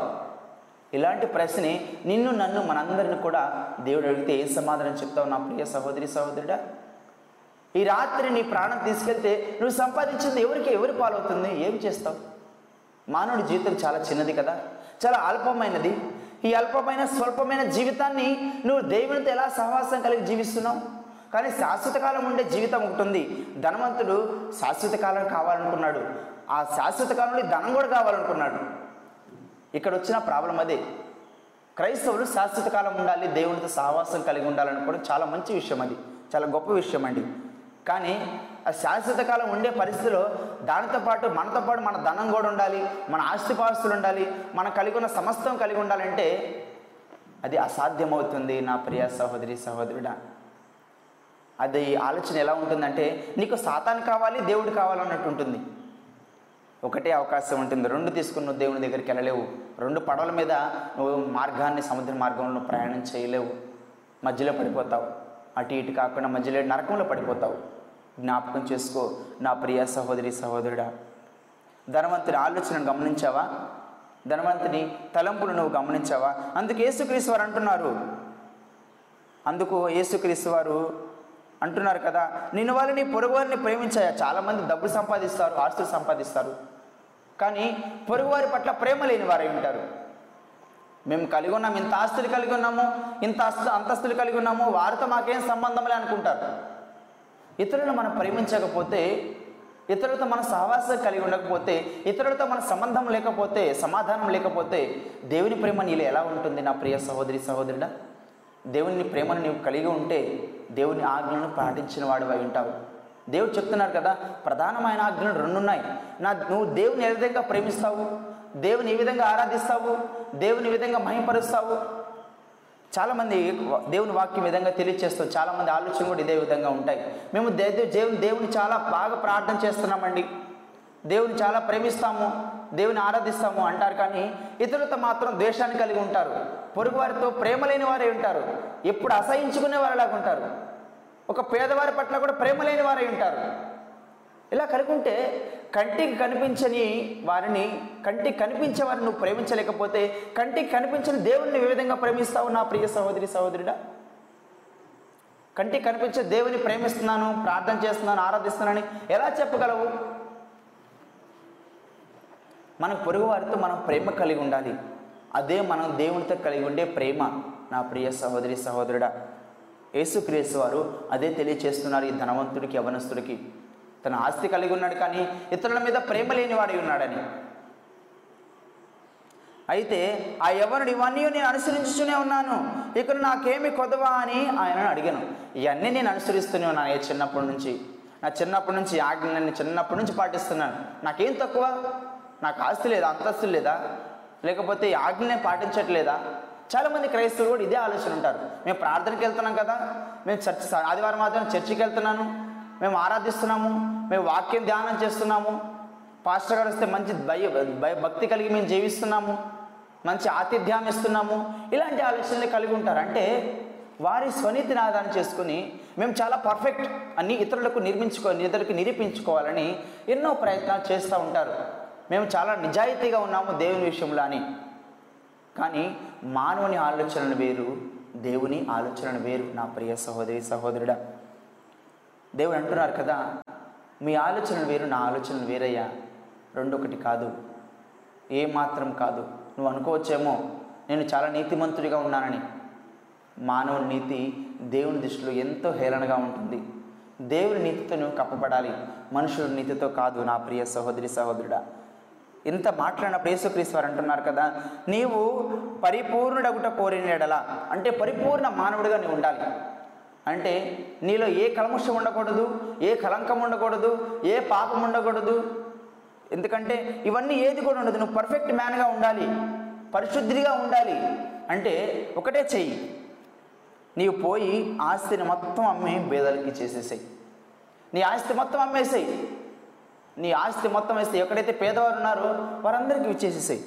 ఇలాంటి ప్రశ్నే నిన్ను, నన్ను, మనందరిని కూడా దేవుడు అడిగితే ఏం సమాధానం చెప్తావు? నా ప్రియ సహోదరి సహోదరుడా, ఈ రాత్రి నీ ప్రాణం తీసుకెళ్తే నువ్వు సంపాదించింది ఎవరి పాలవుతుంది? ఏం చేస్తావు? మానవుడి జీవితం చాలా చిన్నది కదా, చాలా అల్పమైనది. ఈ అల్పమైన స్వల్పమైన జీవితాన్ని నువ్వు దేవునితో ఎలా సహవాసం కలిగి జీవిస్తున్నావు? కానీ శాశ్వత కాలం ఉండే జీవితం ఉంటుంది. ధనవంతుడు శాశ్వత కాలం కావాలనుకున్నాడు. ఆ శాశ్వత కాలంలో ధనం కూడా కావాలనుకున్నాడు. ఇక్కడ వచ్చిన ప్రాబ్లం అదే. క్రైస్తవులు శాశ్వత కాలం ఉండాలి, దేవునితో సహవాసం కలిగి ఉండాలనుకోవడం చాలా మంచి విషయం, అది చాలా గొప్ప విషయం అండి. కానీ ఆ శాశ్వత కాలం ఉండే పరిస్థితిలో మనతో పాటు మన ధనం కూడా ఉండాలి, మన ఆస్తిపాస్తులు ఉండాలి, మనం కలిగి ఉన్న సమస్తం కలిగి ఉండాలంటే అది అసాధ్యమవుతుంది. నా ప్రియ సహోదరి సహోదరుడా, అది ఆలోచన ఎలా ఉంటుందంటే నీకు సాతాను కావాలి, దేవుడు కావాలన్నట్టు ఉంటుంది. ఒకటే అవకాశం ఉంటుంది. రెండు తీసుకుని నువ్వు దేవుని దగ్గరికి వెళ్ళలేవు. 2 పడవల మీద నువ్వు సముద్ర మార్గంలో ప్రయాణం చేయలేవు. మధ్యలో పడిపోతావు. అటు ఇటు కాకుండా మధ్యలో నరకంలో పడిపోతావు. జ్ఞాపకం చేసుకో నా ప్రియ సహోదరి సహోదరుడా. ధనవంతుని ఆలోచనను గమనించావా? ధనవంతుని తలంపులు నువ్వు గమనించావా? అందుకు యేసుక్రీస్తు వారు అంటున్నారు కదా, నిన్ను వాళ్ళని, పొరుగువారిని ప్రేమించాయా. చాలామంది డబ్బులు సంపాదిస్తారు, ఆస్తులు సంపాదిస్తారు, కానీ పొరుగువారి పట్ల ప్రేమ లేని వారై ఉంటారు. మేము కలిగి ఉన్నాము, ఇంత ఆస్తులు కలిగి ఉన్నాము, ఇంత అంతస్తులు కలిగి ఉన్నాము, వారితో మాకేం సంబంధంలే అనుకుంటారు. ఇతరులను మనం ప్రేమించకపోతే, ఇతరులతో మన సహవాసం కలిగి ఉండకపోతే, ఇతరులతో మన సంబంధం లేకపోతే, సమాధానం లేకపోతే దేవుని ప్రేమ నీలో ఎలా ఉంటుంది నా ప్రియ సహోదరి సహోదరుడా? దేవుని ప్రేమను నీవు కలిగి ఉంటే దేవుని ఆజ్ఞలను పాటించిన వాడు అయి ఉంటావు. దేవుడు చెప్తున్నారు కదా, ప్రధానమైన ఆజ్ఞలు రెండు ఉన్నాయి. నువ్వు దేవుని ఏ విధంగా ప్రేమిస్తావు, దేవుని ఏ విధంగా ఆరాధిస్తావు, దేవుని విధంగా మహిమపరుస్తావు. చాలామంది దేవుని వాక్యం విధంగా తెలియజేస్తాం, చాలామంది ఆలోచన కూడా ఇదే విధంగా ఉంటాయి. మేము దేవుని చాలా బాగా ప్రార్థన చేస్తున్నామండి, దేవుని చాలా ప్రేమిస్తాము, దేవుని ఆరాధిస్తాము అంటారు. కానీ ఇతరులతో మాత్రం ద్వేషాన్ని కలిగి ఉంటారు, పొరుగు వారితో ప్రేమ లేని వారే ఉంటారు, ఎప్పుడు అసహించుకునే వారిలాగా ఉంటారు, ఒక పేదవారి పట్ల కూడా ప్రేమ లేని వారే ఉంటారు. ఇలా కలుగుంటే కంటికి కనిపించని వారిని, కంటికి కనిపించే వారిని నువ్వు ప్రేమించలేకపోతే కంటికి కనిపించని దేవుణ్ణి ఏ విధంగా ప్రేమిస్తావు నా ప్రియ సహోదరి సహోదరుడా? కంటికి కనిపించే దేవుని ప్రేమిస్తున్నాను, ప్రార్థన చేస్తున్నాను, ఆరాధిస్తున్నానని ఎలా చెప్పగలవు? మన పొరుగు వారితో మనం ప్రేమ కలిగి ఉండాలి. అదే మనం దేవునితో కలిగి ఉండే ప్రేమ నా ప్రియ సహోదరి సహోదరుడా. యేసుక్రీస్తు వారు అదే తెలియచేస్తున్నారు ఈ ధనవంతుడికి, యవనస్తుడికి. తన ఆస్తి కలిగి ఉన్నాడు కానీ ఇతరుల మీద ప్రేమ లేనివాడై ఉన్నాడని. అయితే ఆ యవనుడు, ఇవన్నీ నేను అనుసరించుతూనే ఉన్నాను, ఇక్కడ నాకేమి కొదవా అని ఆయనను అడిగాను. ఇవన్నీ నేను అనుసరిస్తూనే ఉన్నాను, నా చిన్నప్పటి నుంచి ఆజ్ఞలను చిన్నప్పటి నుంచి పాటిస్తున్నాను. నాకేం తక్కువ? నాకు ఆస్తి లేదా, అంతస్తు లేదా, లేకపోతే ఈ ఆజ్ఞనే పాటించట్లేదా? చాలామంది క్రైస్తవులు కూడా ఇదే ఆలోచన ఉంటారు. మేము ప్రార్థనకి వెళ్తున్నాం కదా, మేము ఆదివారం మాత్రం చర్చికి వెళ్తున్నాను, మేము ఆరాధిస్తున్నాము, మేము వాక్యం ధ్యానం చేస్తున్నాము, పాస్టర్ గారు వస్తే మంచి భక్తి కలిగి మేము జీవిస్తున్నాము, మంచి ఆతిథ్యాన్ని ఇస్తున్నాము, ఇలాంటి ఆలోచనలు కలిగి ఉంటారు. అంటే వారి స్వనీతిని ఆధారం చేసుకుని మేము చాలా పర్ఫెక్ట్ అని ఇతరులకు నిరూపించుకోవాలని ఎన్నో ప్రయత్నాలు చేస్తూ ఉంటారు. మేము చాలా నిజాయితీగా ఉన్నాము దేవుని విషయంలో అని. కానీ మానవుని ఆలోచనలు వేరు, దేవుని ఆలోచనలు వేరు నా ప్రియ సహోదరి సహోదరుడా. దేవుడు అంటున్నారు కదా, మీ ఆలోచనలు వేరు, నా ఆలోచనలు వేరయ్యా, రెండు ఒకటి కాదు, ఏ మాత్రం కాదు. నువ్వు అనుకోవచ్చేమో నేను చాలా నీతిమంతుడిగా ఉన్నానని. మానవుని నీతి దేవుని దృష్టిలో ఎంతో హేళనగా ఉంటుంది. దేవుని నీతితో నువ్వు కప్పబడాలి, మనుషుల నీతితో కాదు నా ప్రియ సహోదరి సహోదరుడా. ఇంత మాట్లాడినప్పుడు యేసుక్రీస్తు వారు అంటున్నారు కదా, నీవు పరిపూర్ణుడగుట కోరిన ఎడల, అంటే పరిపూర్ణ మానవుడిగా నీవు ఉండాలి. అంటే నీలో ఏ కల్మషం ఉండకూడదు, ఏ కలంకం ఉండకూడదు, ఏ పాపం ఉండకూడదు. ఎందుకంటే ఇవన్నీ ఏది కూడా ఉండదు. నువ్వు పర్ఫెక్ట్ మ్యాన్గా ఉండాలి, పరిశుద్ధిగా ఉండాలి. అంటే ఒకటే చెయ్యి, నీవు పోయి ఆస్తిని మొత్తం అమ్మి బేదలకి చేసేసేయి. నీ ఆస్తి మొత్తం అమ్మేసేయి. నీ ఆస్తి మొత్తం వేస్తే ఎక్కడైతే పేదవారు ఉన్నారో వారందరికీ ఇచ్చేసేసాయి.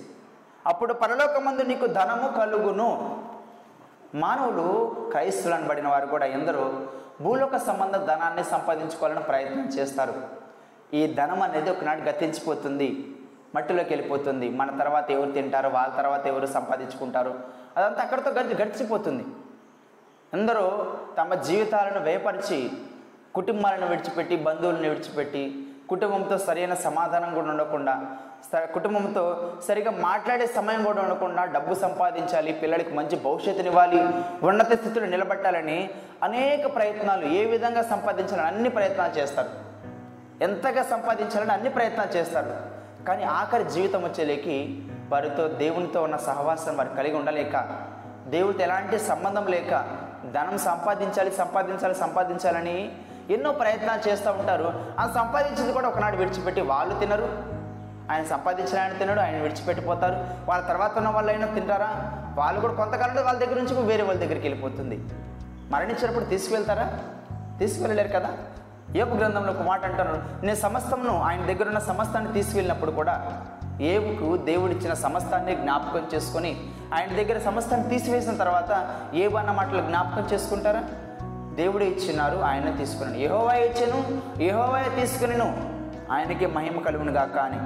అప్పుడు పరలోకమందు నీకు ధనము కలుగును. మానవులు, క్రైస్తులు అనబడిన వారు కూడా ఎందరో భూలోక సంబంధ ధనాన్ని సంపాదించుకోవాలని ప్రయత్నం చేస్తారు. ఈ ధనం అనేది ఒకనాడు గతించిపోతుంది, మట్టిలోకి వెళ్ళిపోతుంది. మన తర్వాత ఎవరు తింటారో, వాళ్ళ తర్వాత ఎవరు సంపాదించుకుంటారు, అదంతా అక్కడితో గడిచిపోతుంది. ఎందరో తమ జీవితాలను వ్యయపరిచి, కుటుంబాలను విడిచిపెట్టి, బంధువులను విడిచిపెట్టి, కుటుంబంతో సరైన సమాధానం కూడా ఉండకుండా, కుటుంబంతో సరిగా మాట్లాడే సమయం కూడా ఉండకుండా, డబ్బు సంపాదించాలి, పిల్లలకి మంచి భవిష్యత్తునివ్వాలి, ఉన్నత స్థితిలో నిలబెట్టాలని అనేక ప్రయత్నాలు, ఏ విధంగా సంపాదించాలని అన్ని ప్రయత్నాలు చేస్తారు, ఎంతగా సంపాదించాలని అన్ని ప్రయత్నాలు చేస్తారు. కానీ ఆఖరి జీవితం వచ్చేలేకి వారితో దేవునితో ఉన్న సహవాసం వారు కలిగి ఉండలేక, దేవుడితో ఎలాంటి సంబంధం లేక, ధనం సంపాదించాలని ఎన్నో ప్రయత్నాలు చేస్తూ ఉంటారు. ఆయన సంపాదించింది కూడా ఒకనాడు విడిచిపెట్టి వాళ్ళు తినరు. ఆయన సంపాదించిన ఆయన తినడు, ఆయన విడిచిపెట్టిపోతారు. వాళ్ళ తర్వాత ఉన్న వాళ్ళు అయినా తింటారా? వాళ్ళు కూడా కొంతకాలంలో వాళ్ళ దగ్గర నుంచి వేరే వాళ్ళ దగ్గరికి వెళ్ళిపోతుంది. మరణించినప్పుడు తీసుకువెళ్తారా? తీసుకువెళ్ళలేరు కదా. యోబు గ్రంథంలో ఒక మాట అంటున్నారు, నేను సమస్తమును, ఆయన దగ్గర ఉన్న సమస్తాన్ని తీసుకువెళ్ళినప్పుడు కూడా ఏవుకు దేవుడిచ్చిన సమస్తాన్ని జ్ఞాపకం చేసుకొని, ఆయన దగ్గర సమస్తాన్ని తీసివేసిన తర్వాత ఏవు అన్న మాటలు జ్ఞాపకం చేసుకుంటారా? దేవుడే ఇచ్చినారు, ఆయన తీసుకున్నాను, యెహోవా ఇచ్చాను, యెహోవా తీసుకున్నాను, ఆయనకి మహిమ కలుగును గాక అని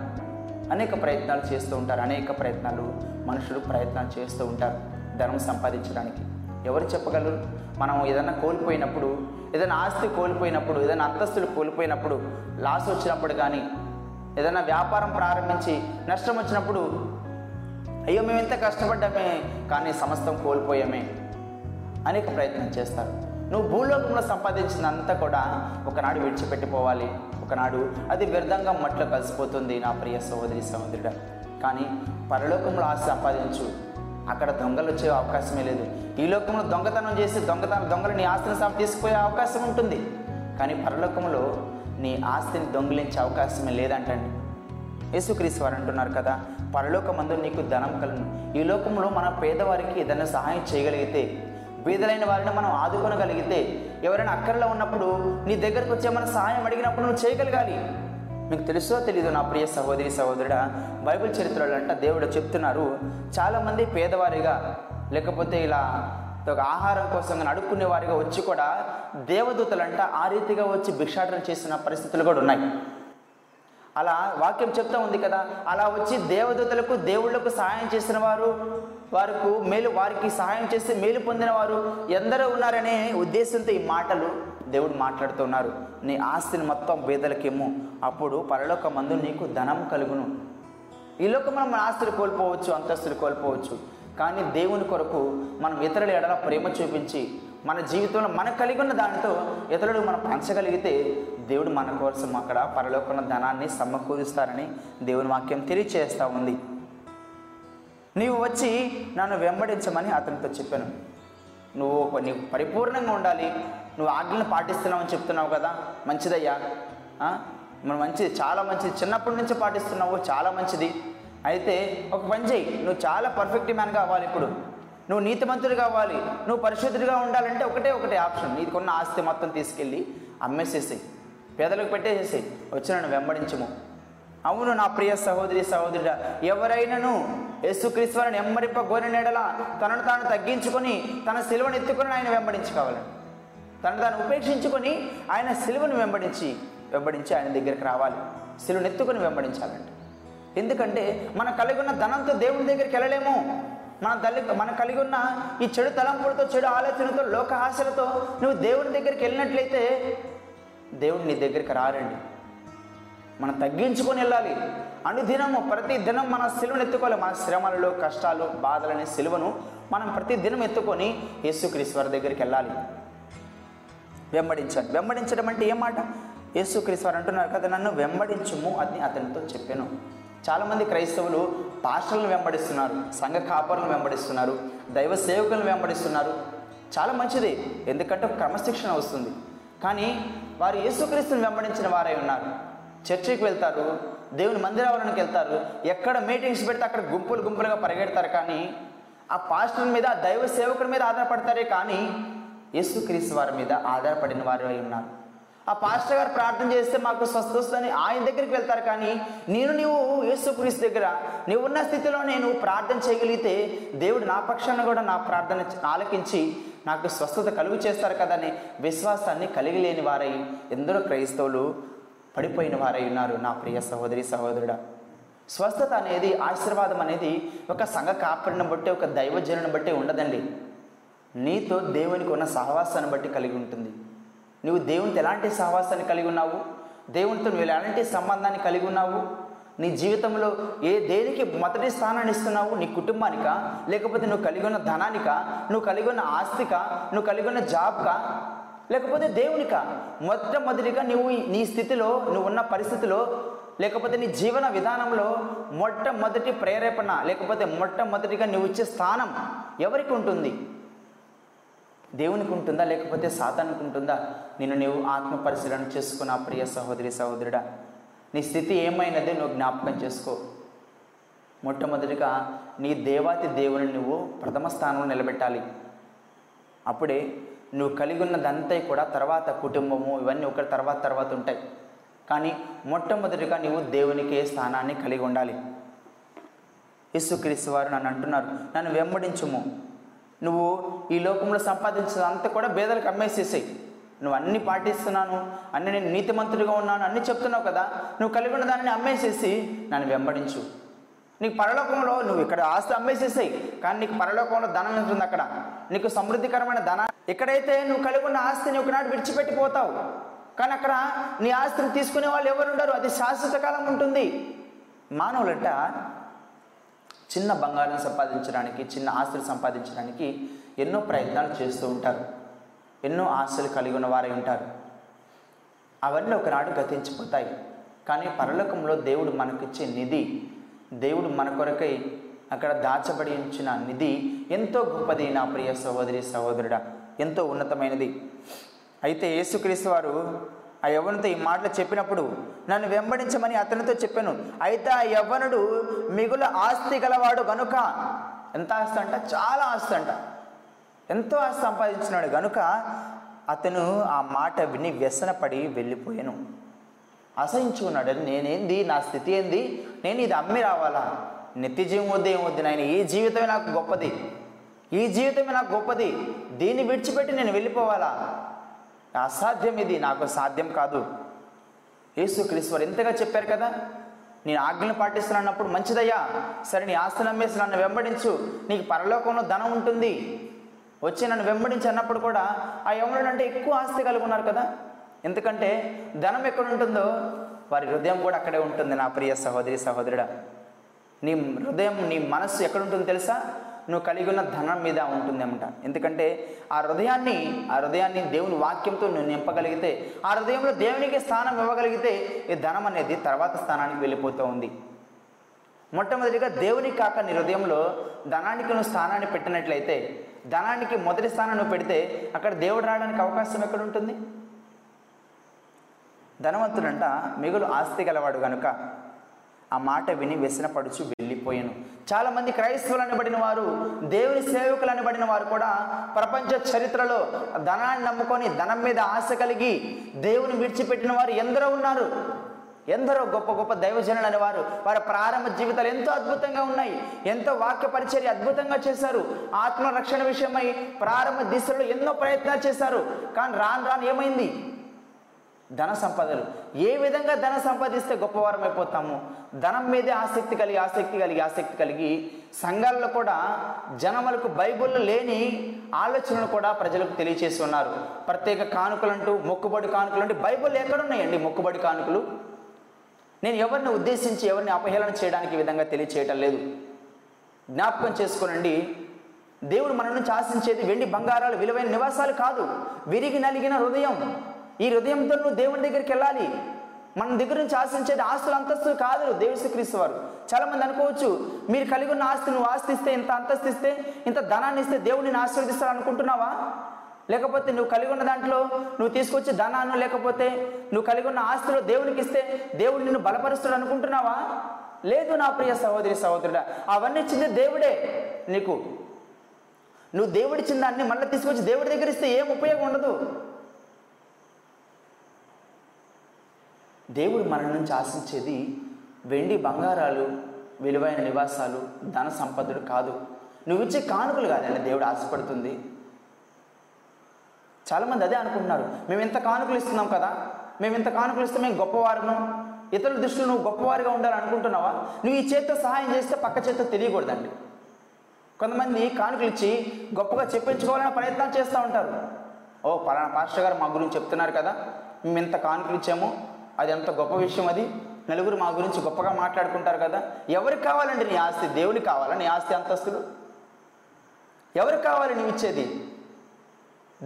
అనేక ప్రయత్నాలు చేస్తూ ఉంటారు. అనేక ప్రయత్నాలు మనుషులు ప్రయత్నాలు చేస్తూ ఉంటారు ధనం సంపాదించడానికి. ఎవరు చెప్పగలరు? మనం ఏదైనా కోల్పోయినప్పుడు, ఏదైనా ఆస్తి కోల్పోయినప్పుడు, ఏదైనా అంతస్తులు కోల్పోయినప్పుడు, లాస్ వచ్చినప్పుడు, కానీ ఏదైనా వ్యాపారం ప్రారంభించి నష్టం వచ్చినప్పుడు, అయ్యో మేము ఎంత కష్టపడ్డామే కానీ సమస్తం కోల్పోయామే అనేక ప్రయత్నం చేస్తారు. నువ్వు భూలోకంలో సంపాదించినంతా కూడా ఒకనాడు విడిచిపెట్టిపోవాలి. ఒకనాడు అది వ్యర్థంగా మట్టిలో కలిసిపోతుంది నా ప్రియ సహోదరి సహోదరుడా. కానీ పరలోకంలో ఆశ సంపాదించు, అక్కడ దొంగలు వచ్చే అవకాశమే లేదు. ఈ లోకంలో దొంగతనం చేసి దొంగలు నీ ఆస్తిని తీసుకుపోయే అవకాశం ఉంటుంది, కానీ పరలోకంలో నీ ఆస్తిని దొంగిలించే అవకాశమే లేదంటండి. యేసుక్రీస్తు వారు అంటున్నారు కదా, పరలోకమందు నీకు ధనం కలను. ఈ లోకంలో మన పేదవారికి ఏదైనా సహాయం చేయగలిగితే, బీదలైన వారిని మనం ఆదుకొనగలిగితే, ఎవరైనా అక్కర్లో ఉన్నప్పుడు నీ దగ్గరకు వచ్చి ఏమైనా సహాయం అడిగినప్పుడు నువ్వు చేయగలగాలి. మీకు తెలుసో తెలీదు నా ప్రియ సహోదరి సహోదరుడా, బైబిల్ చరిత్రలో అంట దేవుడు చెప్తున్నారు, చాలామంది పేదవారిగా లేకపోతే ఇలా ఆహారం కోసం అడుక్కునే వారిగా వచ్చి కూడా దేవదూతలంట ఆ రీతిగా వచ్చి భిక్షాటన చేసిన పరిస్థితులు కూడా ఉన్నాయి. అలా వాక్యం చెప్తా ఉంది కదా, అలా వచ్చి దేవదూతలకు దేవుళ్లకు సహాయం చేసిన వారికి సహాయం చేసి మేలు పొందిన వారు ఎందరో ఉన్నారనే ఉద్దేశంతో ఈ మాటలు దేవుడు మాట్లాడుతున్నారు. నీ ఆస్తిని మొత్తం బీదలకేమో, అప్పుడు పరలోకమందు నీకు ధనం కలుగును. ఈ లోకం మనం మన ఆస్తులు కోల్పోవచ్చు, అంతస్తులు కోల్పోవచ్చు, కానీ దేవుని కొరకు మనం ఇతరుల ఎడల ప్రేమ చూపించి మన జీవితంలో మనకు కలిగి ఉన్న దానితో ఇతరులకు మనం పంచగలిగితే దేవుడు మన కోసం అక్కడ పరలోకంలో ధనాన్ని సమకూరుస్తారని దేవుని వాక్యం తెలియచేస్తూ ఉంది. నీవు వచ్చి నన్ను వెంబడించమని అతనితో చెప్పాను. నీవు పరిపూర్ణంగా ఉండాలి, నువ్వు ఆజ్ఞలను పాటిస్తున్నావు అని చెప్తున్నావు కదా, మంచిదయ్యా, మనం మంచిది, చాలా మంచిది, చిన్నప్పటి నుంచి పాటిస్తున్నావు, చాలా మంచిది. అయితే ఒక పని చేయి, నువ్వు చాలా పర్ఫెక్ట్ మ్యాన్గా అవ్వాలి, ఇప్పుడు నువ్వు నీతిమంతుడిగా అవ్వాలి, నువ్వు పరిశుద్ధుడిగా ఉండాలంటే ఒకటే ఆప్షన్, నీకున్న ఆస్తి మొత్తం తీసుకెళ్ళి అమ్మేసేసేయి, పేదలకు పెట్టేసేసేయి, వచ్చి నన్ను వెంబడించము. అవును నా ప్రియ సహోదరి సహోదరుడా, ఎవరైనాను యేసుక్రీస్తు వారిని వెంబడింప గోరిన ఎడలా తనను తాను తగ్గించుకొని తన సిలువను ఎత్తుకొని ఆయన వెంబడించుకోవాలి. తనను తాను ఉపేక్షించుకొని ఆయన సిలువను వెంబడించి ఆయన దగ్గరికి రావాలి, సిలువను ఎత్తుకొని వెంబడించాలండి. ఎందుకంటే మనం కలిగి ఉన్న ధనంతో దేవుని దగ్గరికి వెళ్ళలేము. మనం కలిగి ఉన్న ఈ చెడు తలంపులతో, చెడు ఆలోచనతో, లోకహాసలతో నువ్వు దేవుని దగ్గరికి వెళ్ళినట్లయితే దేవుడు నీ దగ్గరికి రారండి. మనం తగ్గించుకొని వెళ్ళాలి. అనుదినము ప్రతి దినం మన సిలువను ఎత్తుకోవాలి. మన శ్రమలలో, కష్టాలు, బాధలనే సిలువను మనం ప్రతి దినం ఎత్తుకొని యేసుక్రీస్తు వారి దగ్గరికి వెళ్ళాలి. వెంబడించడం అంటే ఏం మాట? యేసుక్రీస్తు వారు అంటున్నారు కదా, నన్ను వెంబడించుము అని అతనితో చెప్పాను. చాలామంది క్రైస్తవులు పాస్టర్లను వెంబడిస్తున్నారు, సంఘ కాపర్లను వెంబడిస్తున్నారు, దైవ సేవకులను వెంబడిస్తున్నారు. చాలా మంచిది, ఎందుకంటే క్రమశిక్షణ వస్తుంది. కానీ వారు యేసుక్రీస్తుని వెంబడించిన వారై ఉన్నారు. చర్చికి వెళ్తారు, దేవుని మందిరావరణకి వెళ్తారు, ఎక్కడ మీటింగ్స్ పెడితే అక్కడ గుంపులుగా పరిగెడతారు. కానీ ఆ పాస్టర్ మీద, దైవ సేవకుడి మీద ఆధారపడతారే కానీ యేసుక్రీస్తు వారి మీద ఆధారపడిన వారు అయి ఉన్నారు. ఆ పాస్టర్ గారు ప్రార్థన చేస్తే మాకు స్వస్థత వస్తుందని ఆయన దగ్గరికి వెళ్తారు. కానీ నీవు యేసుక్రీస్తు దగ్గర నీవున్న స్థితిలో నేను ప్రార్థన చేయగలిగితే దేవుడు నా పక్షాన కూడా నా ప్రార్థన ఆలకించి నాకు స్వస్థత కలుగు చేస్తారు కదా అనే విశ్వాసాన్ని కలిగి లేని వారై ఎందరో క్రైస్తవులు పడిపోయిన వారై ఉన్నారు. నా ప్రియ సహోదరి సహోదరుడా, స్వస్థత అనేది, ఆశీర్వాదం అనేది ఒక సంఘ కాపరిని బట్టి, ఒక దైవజనుని బట్టి ఉండదండి. నీతో దేవునికి ఉన్న సహవాసాన్ని బట్టి కలిగి ఉంటుంది. నువ్వు దేవునితో ఎలాంటి సహవాసాన్ని కలిగి ఉన్నావు, దేవునితో నువ్వు ఎలాంటి సంబంధాన్ని కలిగి ఉన్నావు, నీ జీవితంలో దేనికి మొదటి స్థానాన్ని ఇస్తున్నావు? నీ కుటుంబానికా, లేకపోతే నువ్వు కలిగి ఉన్న ధనానికా, నువ్వు కలిగి ఉన్న ఆస్తికా, నువ్వు కలిగి ఉన్న జాబ్కా, లేకపోతే దేవునికా? మొట్టమొదటిగా నువ్వు నీ స్థితిలో, నువ్వు ఉన్న పరిస్థితిలో, లేకపోతే నీ జీవన విధానంలో మొట్టమొదటి ప్రేరేపణ, లేకపోతే మొట్టమొదటిగా నువ్వు ఇచ్చే స్థానం ఎవరికి ఉంటుంది? దేవునికి ఉంటుందా, లేకపోతే సాతానికి ఉంటుందా? నిన్ను నీవు ఆత్మ పరిశీలన చేసుకున్న ప్రియ సహోదరి సహోదరుడా, నీ స్థితి ఏమైనది నువ్వు జ్ఞాపకం చేసుకో. మొట్టమొదటిగా నీ దేవాతి దేవుని నువ్వు ప్రథమ స్థానంలో నిలబెట్టాలి. అప్పుడే నువ్వు కలిగి ఉన్నదంతా కూడా తర్వాత కుటుంబము ఇవన్నీ ఒకటి తర్వాత ఉంటాయి. కానీ మొట్టమొదటిగా నువ్వు దేవునికి స్థానాన్ని కలిగి ఉండాలి. యేసుక్రీస్తు వారు నన్ను అంటున్నారు, నన్ను వెంబడించుము. నువ్వు ఈ లోకంలో సంపాదించినంతా కూడా బేదలకు అమ్మేసేసాయి. నువ్వు అన్నీ పాటిస్తున్నాను, అన్నీ నేను నీతిమంతుడిగా ఉన్నాను, అన్నీ చెప్తున్నావు కదా, నువ్వు కలిగి ఉన్న దాన్ని అమ్మేసేసి నన్ను వెంబడించు. నీకు పరలోకంలో నువ్వు ఇక్కడ ఆస్తి అమ్మేసేసాయి, కానీ నీకు పరలోకంలో ధనం ఉంటుంది. అక్కడ నీకు సమృద్ధికరమైన ధనం. ఎక్కడైతే నువ్వు కలిగి ఉన్న ఆస్తిని ఒకనాడు విడిచిపెట్టిపోతావు, కానీ అక్కడ నీ ఆస్తిని తీసుకునే వాళ్ళు ఎవరు ఉండరు. అది శాశ్వత కాలం ఉంటుంది. మానవులంట చిన్న బంగారం సంపాదించడానికి, చిన్న ఆస్తులు సంపాదించడానికి ఎన్నో ప్రయత్నాలు చేస్తూ ఉంటారు. ఎన్నో ఆశలు కలిగి ఉన్నవారై ఉంటారు. అవన్నీ ఒకనాడు గతించిపోతాయి. కానీ పరలోకంలో దేవుడు మనకిచ్చే నిధి, దేవుడు మన కొరకై అక్కడ దాచబడి ఉంచిన నిధి ఎంతో గొప్పది నా ప్రియ సహోదరి సహోదరుడా, ఎంతో ఉన్నతమైనది. అయితే యేసుక్రీస్తు వారు ఆ యవ్వనుడితో ఈ మాటలు చెప్పినప్పుడు నన్ను వెంబడించమని అతనితో చెప్పాను. అయితే ఆ యవ్వనుడు మిగుల ఆస్తి గలవాడు గనుక, ఎంత ఆస్తి అంట, చాలా ఆస్తి అంట, ఎంతో ఆస్తి సంపాదించినాడు గనుక అతను ఆ మాట విని వ్యసనపడి వెళ్ళిపోయాను, అసహించుకున్నాడు. నేనేంది, నా స్థితి ఏంది, నేను ఇది అమ్మి రావాలా, నిత్య జీవం వద్దు, ఏం వద్దు నాయన, ఈ జీవితమే నాకు గొప్పది, ఈ జీవితమే నాకు గొప్పది, దీన్ని విడిచిపెట్టి నేను వెళ్ళిపోవాలా, అసాధ్యం, ఇది నాకు సాధ్యం కాదు. యేసుక్రీస్తు వారు ఎంతగా చెప్పారు కదా, నేను ఆజ్ఞలు పాటిస్తున్నాన్నప్పుడు మంచిదయ్యా, సరే నీ ఆస్తి నమ్మేసి నన్ను వెంబడించు, నీకు పరలోకంలో ధనం ఉంటుంది, వచ్చి నన్ను వెంబడించి అన్నప్పుడు కూడా ఆ యవ్వనుడు అంటే ఎక్కువ ఆస్తి కలుగున్నారు కదా, ఎందుకంటే ధనం ఎక్కడ ఉంటుందో వారి హృదయం కూడా అక్కడే ఉంటుంది. నా ప్రియ సహోదరి సహోదరుడా, నీ హృదయం, నీ మనస్సు ఎక్కడ ఉంటుందో తెలుసా, నువ్వు కలిగి ఉన్న ధనం మీద ఉంటుందన్నమాట. ఎందుకంటే ఆ హృదయాన్ని దేవుని వాక్యంతో నువ్వు నింపగలిగితే, ఆ హృదయంలో దేవునికి స్థానం ఇవ్వగలిగితే ఈ ధనం అనేది తర్వాత స్థానానికి వెళ్ళిపోతూ ఉంది. మొట్టమొదటిగా దేవునికి కాక నీ హృదయంలో ధనానికి నువ్వు స్థానాన్ని పెట్టినట్లయితే, ధనానికి మొదటి స్థానం నువ్వు పెడితే అక్కడ దేవుడు రావడానికి అవకాశం ఎక్కడ ఉంటుంది. ధనవంతుడంట మిగులు ఆస్తి గలవాడు కనుక ఆ మాట విని వ్యసనపడుచు వెళ్ళిపోయాను. చాలామంది క్రైస్తవులు అనబడిన వారు, దేవుని సేవకులు అనబడిన వారు కూడా ప్రపంచ చరిత్రలో ధనాన్ని నమ్ముకొని, ధనం మీద ఆశ కలిగి దేవుని విడిచిపెట్టిన వారు ఎందరో ఉన్నారు. ఎందరో గొప్ప గొప్ప దైవజనులు అనేవారు, వారి ప్రారంభ జీవితాలు ఎంతో అద్భుతంగా ఉన్నాయి, ఎంతో వాక్య పరిచర్య అద్భుతంగా చేశారు, ఆత్మరక్షణ విషయమై ప్రారంభ దిశలో ఎన్నో ప్రయత్నాలు చేశారు. కానీ రాను రాను ఏమైంది, ధన సంపదలు, ఏ విధంగా ధనం సంపాదిస్తే గొప్పవారం అయిపోతాము, ధనం మీదే ఆసక్తి కలిగి సంఘాలలో కూడా జనములకు బైబిల్లో లేని ఆలోచనలు కూడా ప్రజలకు తెలియచేసి ఉన్నారు. ప్రత్యేక కానుకలంటూ, మొక్కుబడి కానుకలు అంటే బైబిల్లో ఎక్కడున్నాయండి మొక్కుబడి కానుకలు? నేను ఎవరిని ఉద్దేశించి ఎవరిని అపహేళన చేయడానికి విధంగా తెలియచేయటం లేదు. జ్ఞాపకం చేసుకోనండి, దేవుడు మన నుంచి ఆశించేది వెండి బంగారాలు విలువైన నివాసాలు కాదు, విరిగి నలిగిన హృదయం. ఈ హృదయంతో నువ్వు దేవుని దగ్గరికి వెళ్ళాలి. మన దగ్గర నుంచి ఆశించేది ఆస్తులు అంతస్తులు కాదు యేసుక్రీస్తు వారు. చాలామంది అనుకోవచ్చు, మీరు కలిగి ఉన్న ఆస్తి, నువ్వు ఆస్తి ఇస్తే, ఇంత అంతస్తు ఇస్తే, ఇంత ధనాన్ని ఇస్తే దేవుడిని ఆశీర్వదిస్తాడు అనుకుంటున్నావా? లేకపోతే నువ్వు కలిగి ఉన్న దాంట్లో నువ్వు తీసుకొచ్చి ధనాన్ని, లేకపోతే నువ్వు కలిగి ఉన్న ఆస్తులు దేవునికి ఇస్తే దేవుడు నిన్ను బలపరుస్తాడు అనుకుంటున్నావా? లేదు నా ప్రియ సహోదరి సహోదరుడా, అవన్నీ ఇచ్చింది దేవుడే నీకు. నువ్వు దేవుడిచ్చిన దాన్ని మళ్ళీ తీసుకొచ్చి దేవుడి దగ్గర ఇస్తే ఏం ఉపయోగం ఉండదు. దేవుడు మన నుంచి ఆశించేది వెండి బంగారాలు విలువైన నివాసాలు ధన సంపదలు కాదు, నువ్విచ్చే కానుకలు కాదండి దేవుడు ఆశపడుతుంది. చాలామంది అదే అనుకుంటున్నారు, మేము ఇంత కానుకలు ఇస్తున్నాం కదా, మేము ఇంత కానుకలు ఇస్తే మేము గొప్పవారును, ఇతరుల దృష్టిలో నువ్వు గొప్పవారిగా ఉండాలనుకుంటున్నావా? నువ్వు ఈ చేతితో సహాయం చేస్తే పక్క చేతితో తెలియకూడదండి. కొంతమంది కానుకలు ఇచ్చి గొప్పగా చెప్పించుకోవాలనే ప్రయత్నాలు చేస్తూ ఉంటారు. ఓ పలానా పాస్టర్ గారు మా గురించి చెప్తున్నారు కదా, మేము ఇంత కానుకలు ఇచ్చాము, అది ఎంత గొప్ప విషయం, అది నలుగురు మా గురించి గొప్పగా మాట్లాడుకుంటారు కదా. ఎవరికి కావాలండి నీ ఆస్తి? దేవునికి కావాలా నీ ఆస్తి అంతస్తులు? ఎవరికి కావాలి నువ్వు ఇచ్చేది?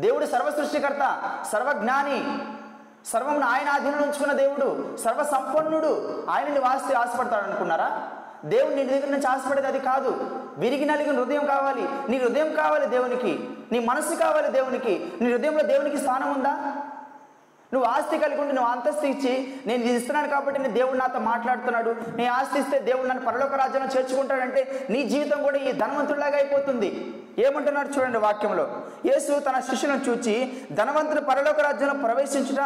దేవుడు సర్వసృష్టికర్త, సర్వజ్ఞాని, సర్వమును ఆయన ఆధీనం ఉంచుకున్న దేవుడు, సర్వసంపన్నుడు. ఆయన నువ్వు ఆస్తి ఆశపడతాడు అనుకున్నారా? దేవుడు నీ దగ్గర నుంచి ఆశపడేది అది కాదు. విరిగి నలిగిన హృదయం కావాలి, నీ హృదయం కావాలి దేవునికి, నీ మనసు కావాలి దేవునికి. నీ హృదయంలో దేవునికి స్థానం ఉందా? నువ్వు ఆస్తి కలిగి ఉండి నువ్వు అంతస్తు ఇచ్చి, నేను ఇది ఇస్తున్నాను కాబట్టి నేను దేవుడు నాతో మాట్లాడుతున్నాడు, నేను ఆస్తి ఇస్తే దేవుడు నన్ను పరలోక రాజ్యంలో చేర్చుకుంటాడంటే నీ జీవితం కూడా ఈ ధనవంతుడిలాగా అయిపోతుంది. ఏమంటున్నాడు చూడండి వాక్యంలో, యేసు తన శిష్యులను చూచి, ధనవంతుడు పరలోక రాజ్యంలో ప్రవేశించుట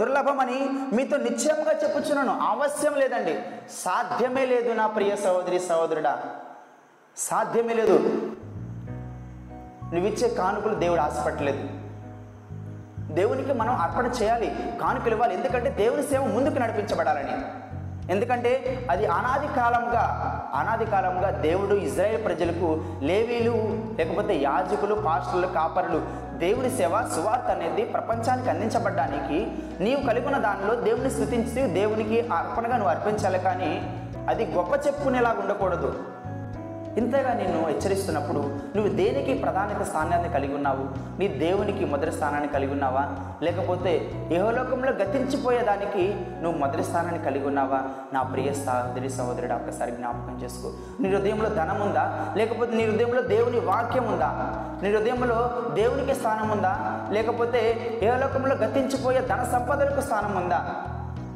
దుర్లభమని మీతో నిశ్చయంగా చెప్పుచున్నాను. అవశ్యం లేదండి, సాధ్యమే లేదు నా ప్రియ సహోదరి సహోదరుడా, సాధ్యమే లేదు. నువ్విచ్చే కానుకలు దేవుడు ఆశపట్టలేదు. దేవునికి మనం అర్పణ చేయాలి, కానుకలు ఇవ్వాలి, ఎందుకంటే దేవుని సేవ ముందుకు నడిపించబడాలని. ఎందుకంటే అది అనాది కాలంగా దేవుడు ఇజ్రాయేల్ ప్రజలకు లేవీలు, లేకపోతే యాజకులు, పాస్టర్లు, కాపరులు, దేవుని సేవ సువార్త అనేది ప్రపంచానికి అందించబడ్డానికి నీవు కలిగి ఉన్న దానిలో దేవుని స్తుతించి దేవునికి అర్పణగా నువ్వు అర్పించాలి. కానీ అది గొప్ప చెప్పుకునేలాగా ఉండకూడదు. ఇంతగా నిన్ను హెచ్చరిస్తున్నప్పుడు నువ్వు దేనికి ప్రాధాన్యత స్థానాన్ని కలిగి ఉన్నావు? నీ దేవునికి మొదటి స్థానాన్ని కలిగి ఉన్నావా? లేకపోతే యహోలోకంలో గతించిపోయేదానికి నువ్వు మొదటి స్థానాన్ని కలిగి ఉన్నావా? నా ప్రియ సహోదరి సహోదరుడు, ఒక్కసారి జ్ఞాపకం చేసుకో. నీ హృదయంలో ధనం ఉందా? లేకపోతే నీ హృదయంలో దేవుని వాక్యం ఉందా? నీ హృదయంలో దేవునికి స్థానం ఉందా? లేకపోతే యహోలోకంలో గతించిపోయే ధన సంపదలకు స్థానం ఉందా?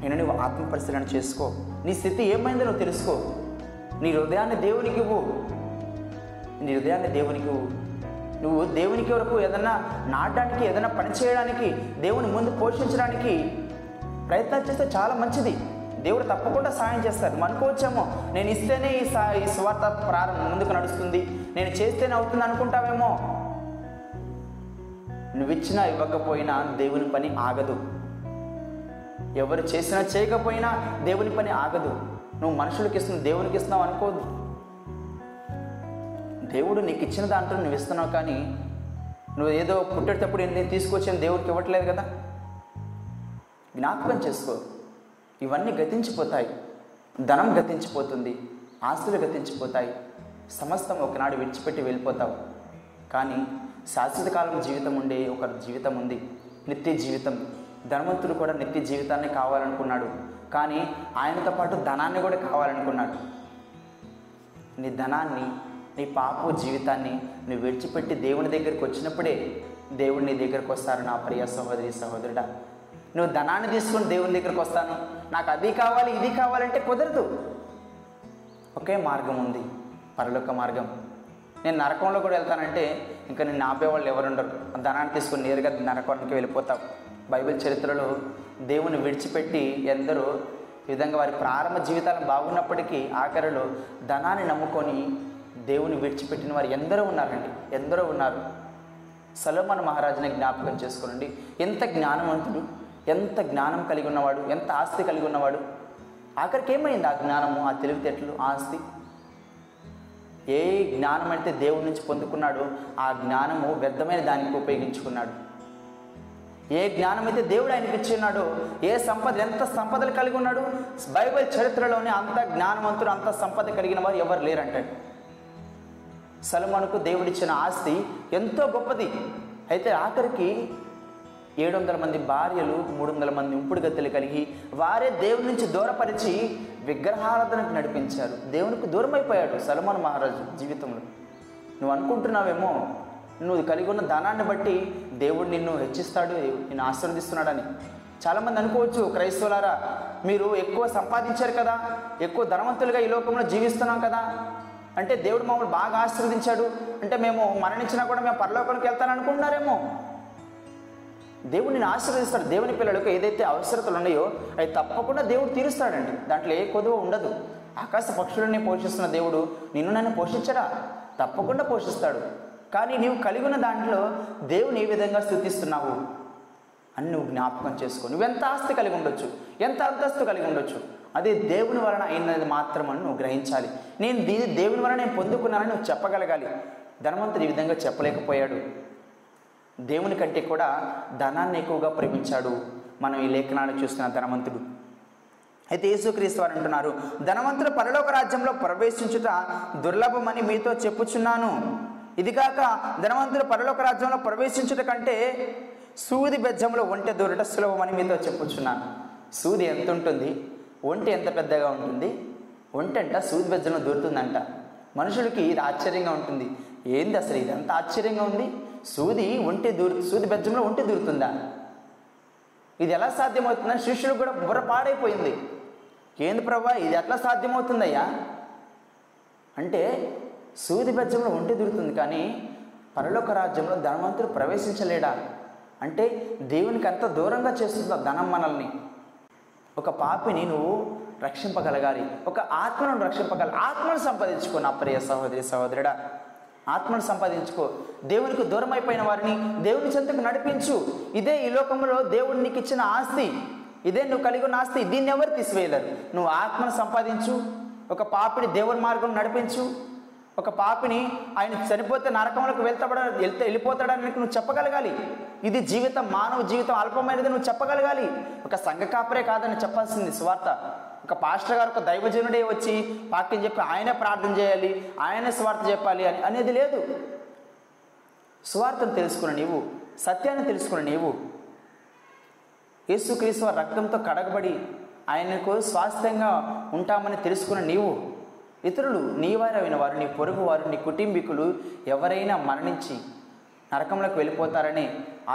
నేను నువ్వు ఆత్మ పరిశీలన చేసుకో. నీ స్థితి ఏమైందో నువ్వు తెలుసుకో. నీ హృదయాన్ని దేవునికి ఇవ్వు. నీ హృదయాన్ని దేవునికి ఇవ్వు. నువ్వు దేవునికి వరకు ఏదన్నా నాటడానికి, ఏదైనా పని చేయడానికి, దేవుని ముందు పోషించడానికి ప్రయత్నం చేస్తే చాలా మంచిది. దేవుడు తప్పకుండా సాయం చేస్తారు. అనుకోవచ్చేమో, నేను ఇస్తేనే ఈ స్వార్థ ప్రారంభం ముందుకు నడుస్తుంది, నేను చేస్తేనే అవుతుంది అనుకుంటావేమో. నువ్వు ఇచ్చినా ఇవ్వకపోయినా దేవుని పని ఆగదు. ఎవరు చేసినా చేయకపోయినా దేవుని పని ఆగదు. నువ్వు మనుషులకి ఇస్తున్నావు, దేవునికి ఇస్తున్నావు అనుకోదు. దేవుడు నీకు ఇచ్చిన దాంట్లో నువ్వు ఇస్తున్నావు, కానీ నువ్వు ఏదో పుట్టేటప్పుడు నేను తీసుకొచ్చిన దేవుడికి ఇవ్వట్లేదు కదా. జ్ఞాపకం చేసుకో. ఇవన్నీ గతించిపోతాయి. ధనం గతించిపోతుంది, ఆస్తులు గతించిపోతాయి, సమస్తం ఒకనాడు విడిచిపెట్టి వెళ్ళిపోతావు. కానీ శాశ్వతకాలం జీవితం ఉండే ఒక జీవితం ఉంది, నిత్య జీవితం. ధనవంతుడు కూడా నిత్య జీవితాన్ని కావాలనుకున్నాడు, కానీ ఆయనతో పాటు ధనాన్ని కూడా కావాలనుకున్నాడు. నీ ధనాన్ని, నీ పాప జీవితాన్ని నువ్వు విడిచిపెట్టి దేవుని దగ్గరికి వచ్చినప్పుడే దేవుడు నీ దగ్గరికి వస్తారు. నా ప్రియ సహోదరి సహోదరుడా, నువ్వు ధనాన్ని తీసుకుని దేవుని దగ్గరికి వస్తాను, నాకు అది కావాలి ఇది కావాలంటే కుదరదు. ఒకే మార్గం ఉంది, పరలోక మార్గం. నేను నరకంలో కూడా వెళ్తానంటే ఇంకా నేను ఆపేవాళ్ళు ఎవరుండరు. ధనాన్ని తీసుకుని నేరుగా నరకానికి వెళ్ళిపోతావు. బైబిల్ చరిత్రలో దేవుని విడిచిపెట్టి ఎందరో ఈ విధంగా వారి ప్రారంభ జీవితాలు బాగున్నప్పటికీ ఆఖరిలో ధనాన్ని నమ్ముకొని దేవుని విడిచిపెట్టిన వారు ఎందరో ఉన్నారండి, ఎందరో ఉన్నారు. సొలొమోను మహారాజుని జ్ఞాపకం చేసుకోనండి. ఎంత జ్ఞానవంతుడు, ఎంత జ్ఞానం కలిగి ఉన్నవాడు, ఎంత ఆస్తి కలిగి ఉన్నవాడు. ఆఖరికి ఏమైంది ఆ జ్ఞానము, ఆ తెలివితేటలు, ఆస్తి? ఏ జ్ఞానం అయితే దేవుడి నుంచి పొందుకున్నాడో ఆ జ్ఞానము వ్యర్థమైన దానికి ఉపయోగించుకున్నాడు. ఏ జ్ఞానం అయితే దేవుడు ఆయనకి ఇచ్చి ఉన్నాడో, ఏ సంపద, ఎంత సంపదలు కలిగి ఉన్నాడు. బైబిల్ చరిత్రలోనే అంత జ్ఞానవంతుడు, అంత సంపద కలిగిన వారు ఎవరు లేరంటాడు. సొలొమోనుకు దేవుడిచ్చిన ఆస్తి ఎంతో గొప్పది. అయితే ఆఖరికి 700 మంది భార్యలు, 300 మంది ఉంపుడుగత్తెలు కలిగి వారే దేవుడి నుంచి దూరపరిచి విగ్రహారాధనకు నడిపించారు. దేవునికి దూరం అయిపోయాడు సొలొమోను మహారాజు జీవితంలో. నువ్వు అనుకుంటున్నావేమో నువ్వు కలిగి ఉన్న ధనాన్ని బట్టి దేవుడు నిన్ను హెచ్చిస్తాడు, నిన్ను ఆశీర్వదిస్తున్నాడని. చాలామంది అనుకోవచ్చు, క్రైస్తవులారా మీరు ఎక్కువ సంపాదించారు కదా, ఎక్కువ ధనవంతులుగా ఈ లోకంలో జీవిస్తున్నాం కదా, అంటే దేవుడు మమ్మల్ని బాగా ఆశీర్వదించాడు, అంటే మేము మరణించినా కూడా మేము పరలోకానికి వెళ్తాను అనుకుంటున్నారేమో. దేవుడు నిన్ను ఆశీర్వదిస్తాడు. దేవుని పిల్లలకు ఏదైతే అవసరతలు ఉన్నాయో అవి తప్పకుండా దేవుడు తీరుస్తాడండి. దాంట్లో ఏ కొదువ ఉండదు. ఆకాశ పక్షులని పోషిస్తున్న దేవుడు నిన్ను నన్ను పోషించడా? తప్పకుండా పోషిస్తాడు. కానీ నీవు కలిగి ఉన్న దాంట్లో దేవుని ఏ విధంగా స్తుతిస్తున్నావు అని నువ్వు జ్ఞాపకం చేసుకో. నువ్వెంత ఆస్తి కలిగి ఉండొచ్చు, ఎంత అంతస్తు కలిగి ఉండొచ్చు, అదే దేవుని వలన అయినది మాత్రం అని నువ్వు గ్రహించాలి. నేను దేవుని వలన నేను పొందుకున్నానని నువ్వు చెప్పగలగాలి. ధనవంతుడు ఈ విధంగా చెప్పలేకపోయాడు. దేవుని కంటే కూడా ధనాన్ని ఎక్కువగా ప్రేమించాడు మనం ఈ లేఖనాన్ని చూస్తున్న ధనవంతుడు. అయితే యేసుక్రీస్తు వారు అంటున్నారు, ధనవంతుడు పరలోక రాజ్యంలో ప్రవేశించుట దుర్లభమని మీతో చెప్పుచున్నాను. ఇదిగాక ధనవంతుడు పరలోక రాజ్యంలో ప్రవేశించుట కంటే సూది బెజ్జంలో ఒంటె దూరట సులభమని మీతో చెప్పుచున్నాను. సూది ఎంత ఉంటుంది, ఒంటె ఎంత పెద్దగా ఉంటుంది. ఒంటంట సూది బెజ్జంలో దూరుతుందంట. మనుషులకి ఇది ఆశ్చర్యంగా ఉంటుంది. ఏంది అసలు, ఇది అంత ఆశ్చర్యంగా ఉంది? సూది బెజ్జంలో ఒంటె దూరుతుందా? ఇది ఎలా సాధ్యమవుతుందని శిష్యులకు కూడా బుర్ర పాడైపోయింది. ఏంది ప్రభా, ఇది ఎట్లా సాధ్యమవుతుందయ్యా అంటే, సూది బెజ్జంలో ఒంటె దూరుతుంది కానీ పరలోక రాజ్యంలో ధనవంతుడు ప్రవేశించలేడా అంటే, దేవునికి అంత దూరంగా చేస్తుందా ధనం మనల్ని? ఒక పాపిని నువ్వు రక్షింపగలగాలి, ఒక ఆత్మను రక్షింపగల ఆత్మను సంపాదించుకో. నా ప్రియ సహోదరి సహోదరుడా, ఆత్మను సంపాదించుకో. దేవునికి దూరం అయిపోయిన వారిని దేవుని చెంతకు నడిపించు. ఇదే ఈ లోకంలో దేవుడు నీకు ఇచ్చిన ఆస్తి, ఇదే నువ్వు కలిగి ఉన్న ఆస్తి. దీన్ని ఎవరు తీసివేయలేరు. నువ్వు ఆత్మను సంపాదించు, ఒక పాపిని దేవుని మార్గంలో నడిపించు, ఒక పాపిని ఆయన చనిపోతే నరకంలోకి వెళ్ళిపోతాడని నువ్వు చెప్పగలగాలి. ఇది జీవితం, మానవ జీవితం అల్పమైనది నువ్వు చెప్పగలగాలి. ఒక సంఘ కాపరే కాదని చెప్పాల్సింది సువార్త. ఒక ఒక పాస్టర్ గారు ఒక దైవజనుడే వచ్చి వాక్యం చెప్పి ఆయనే ప్రార్థన చేయాలి, ఆయనే స్వార్థ చెప్పాలి అని అనేది లేదు. స్వార్థను తెలుసుకున్న నీవు, సత్యాన్ని తెలుసుకున్న నీవు, యేసుక్రీస్తు రక్తంతో కడగబడి ఆయనకు స్వాస్థ్యంగా ఉంటామని తెలుసుకున్న నీవు, ఇతరులు నీవారైన వారు, నీ పొరుగు వారు, నీ కుటుంబీకులు ఎవరైనా మరణించి నరకంలోకి వెళ్ళిపోతారనే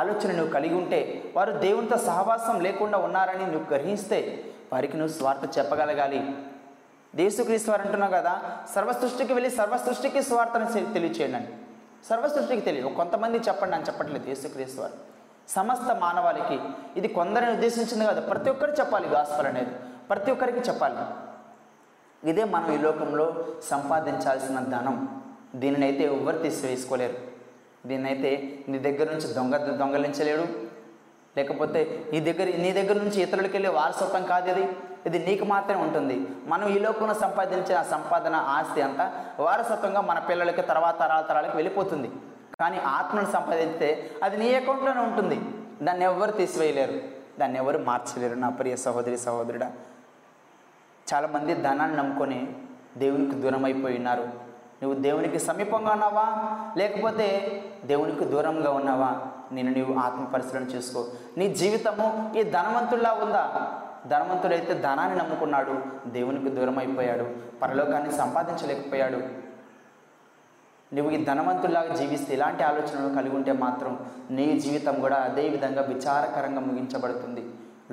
ఆలోచన నువ్వు కలిగి ఉంటే, వారు దేవునితో సహవాసం లేకుండా ఉన్నారని నువ్వు గ్రహిస్తే, వారికి నువ్వు స్వార్థ చెప్పగలగాలి. యేసుక్రీస్తు వారు అంటున్నావు కదా, సర్వసృష్టికి వెళ్ళి సర్వసృష్టికి స్వార్థను తెలియచేయండి. సర్వసృష్టికి తెలియదు, కొంతమంది చెప్పండి అని చెప్పట్లేదు యేసుక్రీస్తు వారు. సమస్త మానవాళికి, ఇది కొందరిని ఉద్దేశించింది కాదు, ప్రతి ఒక్కరు చెప్పాలి గాస్పల్ అనేది, ప్రతి ఒక్కరికి చెప్పాలి. ఇదే మనం ఈ లోకంలో సంపాదించాల్సిన ధనం. దీనినైతే ఎవ్వరు తీసివేసుకోలేరు. దీన్నైతే నీ దగ్గర నుంచి దొంగలించలేడు, లేకపోతే నీ దగ్గర నుంచి ఇతరులకి వెళ్ళే వారసత్వం కాదు ఇది. ఇది నీకు మాత్రమే ఉంటుంది. మనం ఈ లోకంలో సంపాదించిన సంపాదన, ఆస్తి అంతా వారసత్వంగా మన పిల్లలకి, తర్వాత తరాలకు వెళ్ళిపోతుంది. కానీ ఆత్మను సంపాదిస్తే అది నీ అకౌంట్లోనే ఉంటుంది. దాన్ని ఎవ్వరు తీసివేయలేరు, దాన్ని ఎవరు మార్చలేరు. నా ప్రియ సహోదరి సహోదరుడా, చాలామంది ధనాన్ని నమ్ముకొని దేవునికి దూరం అయిపోయి ఉన్నారు. నువ్వు దేవునికి సమీపంగా ఉన్నావా, లేకపోతే దేవునికి దూరంగా ఉన్నావా? నీవు ఆత్మ పరిశీలన చేసుకో. నీ జీవితము ఈ ధనవంతుడిలా ఉందా? ధనవంతుడైతే ధనాన్ని నమ్ముకున్నాడు, దేవునికి దూరం అయిపోయాడు, పరలోకాన్ని సంపాదించలేకపోయాడు. నువ్వు ఈ ధనవంతుడిలాగా జీవిస్తే, ఇలాంటి ఆలోచనలు కలిగి ఉంటే మాత్రం నీ జీవితం కూడా అదేవిధంగా విచారకరంగా ముగించబడుతుంది.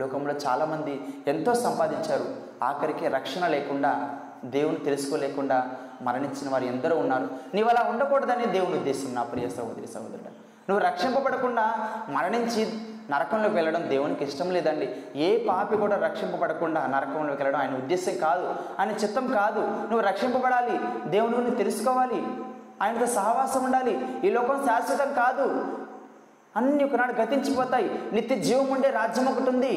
లోకంలో చాలామంది ఎంతో సంపాదించారు, ఆఖరికి రక్షణ లేకుండా, దేవుని తెలుసుకోలేకుండా మరణించిన వారు ఎందరో ఉన్నారు. నీవు అలా ఉండకూడదని దేవుని ఉద్దేశం, నా ప్రియ సహోదరి సహోదరుడు. నువ్వు రక్షింపబడకుండా మరణించి నరకంలోకి వెళ్ళడం దేవునికి ఇష్టం లేదండి. ఏ పాపి కూడా రక్షింపబడకుండా నరకంలోకి వెళ్ళడం ఆయన ఉద్దేశం కాదు, ఆయన చిత్తం కాదు. నువ్వు రక్షింపబడాలి, దేవుని తెలుసుకోవాలి, ఆయనతో సహవాసం ఉండాలి. ఈ లోకం శాశ్వతం కాదు, అన్నీ ఒకనాడు గతించిపోతాయి. నిత్య జీవం ఉండే రాజ్యం ఒకటి ఉంది,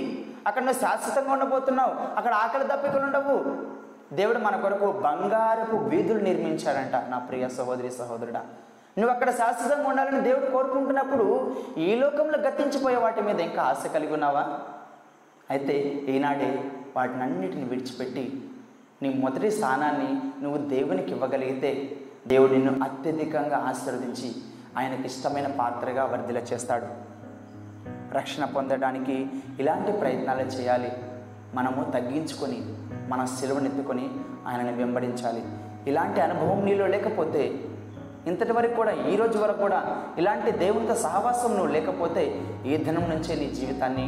అక్కడ నువ్వు శాశ్వతంగా ఉండబోతున్నావు. అక్కడ ఆకలి దప్పికలు ఉండవు. దేవుడు మన కొరకు బంగారపు వీధులు నిర్మించాడంట. నా ప్రియ సహోదరి సహోదరుడా, నువ్వు అక్కడ శాశ్వతంగా ఉండాలని దేవుడు కోరుకుంటున్నప్పుడు ఈ లోకంలో గతించిపోయే వాటి మీద ఇంకా ఆశ కలిగి ఉన్నావా? అయితే ఈనాడే వాటిని అన్నిటిని విడిచిపెట్టి నీ మొదటి స్థానాన్ని నువ్వు దేవునికి ఇవ్వగలిగితే, దేవుడు నిన్ను అత్యధికంగా ఆశీర్వదించి ఆయనకి ఇష్టమైన పాత్రగా వర్ధిల్ల చేస్తాడు. రక్షణ పొందడానికి ఇలాంటి ప్రయత్నాలు చేయాలి. మనము తగ్గించుకొని మన సిలువనెత్తుకొని ఆయనను వెంబడించాలి. ఇలాంటి అనుభవం నీలో లేకపోతే, ఇంతటి వరకు కూడా, ఈ రోజు వరకు కూడా ఇలాంటి దేవునితో సహవాసం నువ్వు లేకపోతే, ఈ దినం నుంచే నీ జీవితాన్ని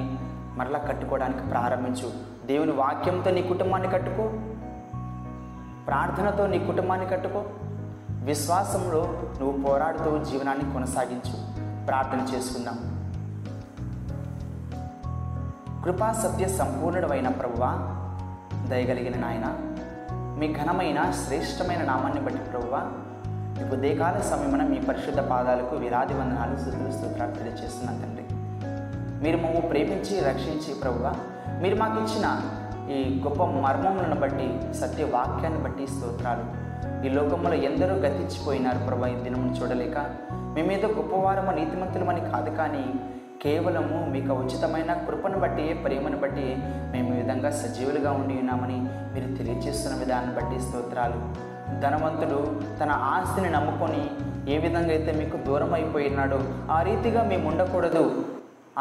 మరలా కట్టుకోవడానికి ప్రారంభించు. దేవుని వాక్యంతో నీ కుటుంబాన్ని కట్టుకో, ప్రార్థనతో నీ కుటుంబాన్ని కట్టుకో, విశ్వాసంలో నువ్వు పోరాడుతూ జీవనాన్ని కొనసాగించు. ప్రార్థన చేసుకుందాం. కృపా సత్య సంపూర్ణుడైన ప్రభువా, దయగలిగిన నాయన, మీ ఘనమైన శ్రేష్టమైన నామాన్ని బట్టి ప్రభువా, ఈ ఉదయకాల సమయమున మీ పరిశుద్ధ పాదాలకు విరాది వందనాలు, స్తుతులు, స్తోత్రాలు తెలియజేస్తున్నాం తండ్రి. మీరు మమ్ము ప్రేమించి రక్షించి ప్రభువా, మీరు మాకు ఇచ్చిన ఈ గొప్ప మర్మములను బట్టి, సత్య వాక్యాన్ని బట్టి స్తోత్రాలు. ఈ లోకంలో ఎందరో గతించిపోయినారు ప్రభా, ఈ దినమును చూడలేక. మేమేదో గొప్పవారము, నీతిమంతులమని కాదు, కానీ కేవలము మీకు ఉచితమైన కృపను బట్టి, ప్రేమను బట్టి మేము ఈ విధంగా సజీవులుగా ఉండి ఉన్నామని మీరు తెలియజేస్తున్న విధానాన్ని బట్టి స్తోత్రాలు. ధనవంతుడు తన ఆస్తిని నమ్ముకొని ఏ విధంగా అయితే మీకు దూరం అయిపోయినాడో, ఆ రీతిగా మేము ఉండకూడదు,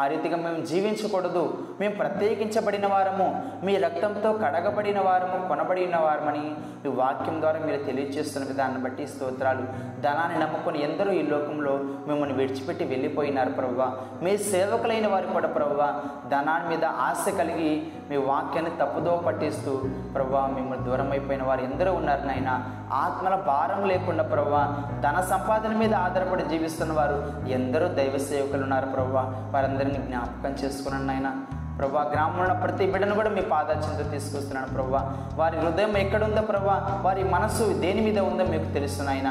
ఆ రీతిగా మేము జీవించకూడదు. మేము ప్రత్యేకించబడిన వారము, మీ రక్తంతో కడగబడిన వారము, కొనబడిన వారమని ఈ వాక్యం ద్వారా మీరు తెలియజేస్తున్న విధానాన్ని బట్టి స్తోత్రాలు. ధనాన్ని నమ్ముకొని ఎందరూ ఈ లోకంలో మిమ్మల్ని విడిచిపెట్టి వెళ్ళిపోయినారు ప్రభువా. మీ సేవకులైన వారు కూడా ప్రభువా, ధనాన్ని మీద ఆశ కలిగి మీ వాక్యాన్ని తప్పుదో పట్టిస్తూ ప్రభువా, మిమ్మల్ని దూరం అయిపోయిన వారు ఎందరూ ఉన్నారు నాయన. ఆత్మల భారం లేకుండా ప్రభువా, ధన సంపాదన మీద ఆధారపడి జీవిస్తున్న వారు ఎందరో దైవ సేవకులు ఉన్నారు ప్రభువా. వారందరినీ జ్ఞాపకం చేసుకున్నాను నాయన ప్రభువా. గ్రామంలో ప్రతి బిడ్డను కూడా మీ పాదాచింత తీసుకొస్తున్నాను ప్రభువా. వారి హృదయం ఎక్కడుందో ప్రభువా, వారి మనసు దేని మీద ఉందో మీకు తెలుసు నాయన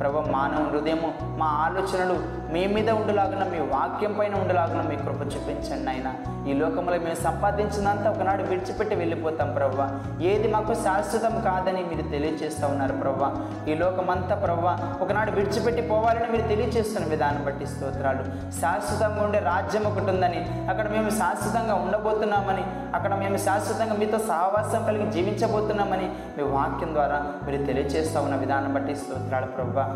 ప్రభా. మానవ హృదయము, మా ఆలోచనలు, మీ మీద ఉండలాగిన, మీ వాక్యం పైన ఉండలాగిన మీ కృప చూపించండి నాయనా. ఈ లోకంలో మేము సంపాదించినంత ఒకనాడు విడిచిపెట్టి వెళ్ళిపోతాం ప్రవ్వా. ఏది మాకు శాశ్వతం కాదని మీరు తెలియజేస్తూ ఉన్నారు ప్రవ్వా. ఈ లోకమంతా ప్రవ్వా ఒకనాడు విడిచిపెట్టి పోవాలని మీరు తెలియజేస్తున్న విధానం బట్టి స్తోత్రాలు. శాశ్వతంగా ఉండే రాజ్యం ఒకటి ఉందని, అక్కడ మేము శాశ్వతంగా ఉండబోతున్నామని, అక్కడ మేము శాశ్వతంగా మీతో సహవాసం కలిగి జీవించబోతున్నామని మీ వాక్యం ద్వారా మీరు తెలియజేస్తూ ఉన్న విధానం బట్టి స్తోత్రాలు ప్రవ్వా.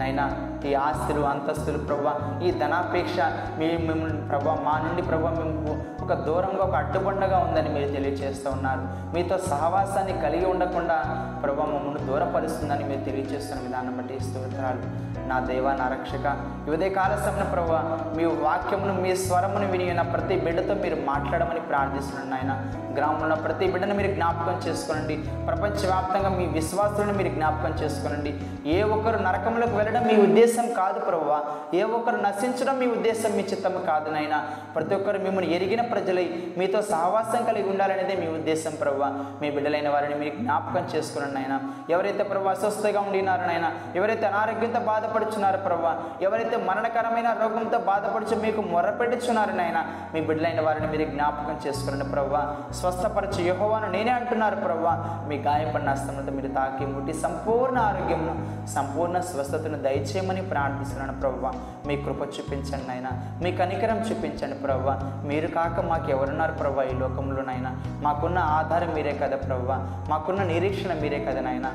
నైనా ఈ ఆస్తులు అంతస్తులు ప్రభా, ఈ ధనాపేక్ష మిమ్మల్ని ప్రభా మా నుండి ప్రభా మేము ఒక దూరంగా ఒక అడ్డుబండగా ఉందని మీరు తెలియజేస్తూ ఉన్నారు. మీతో సహవాసాన్ని కలిగి ఉండకుండా ప్రభా మమ్మల్ని దూరపరుస్తుందని మీరు తెలియజేస్తున్న విధానం బట్టి స్తోత్రాలు. నా దేవా, నా రక్షక, ఉదయకాల సమయంలో ప్రభా మీ వాక్యమును మీ స్వరమును వినిగిన ప్రతి బిడ్డతో మీరు మాట్లాడమని ప్రార్థిస్తున్నాను నాయన. గ్రామంలో ప్రతి బిడ్డను మీరు జ్ఞాపకం చేసుకోనండి. ప్రపంచవ్యాప్తంగా మీ విశ్వాసులను మీరు జ్ఞాపకం చేసుకోనండి. ఏ ఒక్కరు నరకంలోకి వెళ్ళడం మీ ఉద్దేశం కాదు ప్రభువా. ఏ ఒక్కరు నశించడం మీ ఉద్దేశం, మీ చిత్తం కాదు నాయన. ప్రతి ఒక్కరు మిమ్మల్ని ఎరిగిన ప్రజలై మీతో సహవాసం కలిగి ఉండాలనేదే మీ ఉద్దేశం ప్రభువా. మీ బిడ్డలైన వారిని మీరు జ్ఞాపకం చేసుకోనండి నాయన. ఎవరైతే ప్రభువా అస్వస్థగా ఉండినారు నాయన, ఎవరైతే అనారోగ్యంతో బాధపడుచున్నారు ప్రభువా, ఎవరైతే మరణకరమైన రోగంతో బాధపడుచు మీకు మొరపెట్టుచున్నారు నాయన, మీ బిడ్డలైన వారిని మీరు జ్ఞాపకం చేసుకోనండి ప్రభువా. స్వస్థపరచు యెహోవాను నేనే అంటున్నారు ప్రభువా. మీ గాయపడిన హస్తములతో మీరు తాకి ముట్టి సంపూర్ణ ఆరోగ్యమును, సంపూర్ణ స్వస్థతను దయచేయమని ప్రార్థిస్తున్నాను ప్రభువా. మీ కృప చూపించండి నాయన, మీ కనికరం చూపించండి ప్రభువా. మీరు కాక మాకు ఎవరున్నారు ప్రభువా ఈ లోకంలో నాయన? మాకున్న ఆధారం మీరే కదా ప్రభువా, మాకున్న నిరీక్షణ మీరే కదా నాయన.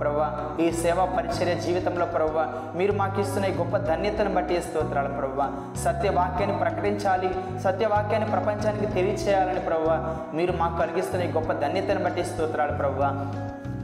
ప్రభువా, ఈ సేవా పరిచర్య జీవితంలో ప్రభువా మీరు మాకు ఇస్తున్న ఈ గొప్ప ధన్యతను బట్టి స్తోత్రాలు ప్రభువా. సత్యవాక్యాన్ని ప్రకటించాలి, సత్యవాక్యాన్ని ప్రపంచానికి తెలియచేయాలని ప్రభువా మీరు మాకు కలిగిస్తున్న ఈ గొప్ప ధన్యతను బట్టి స్తోత్రాలు ప్రభువా.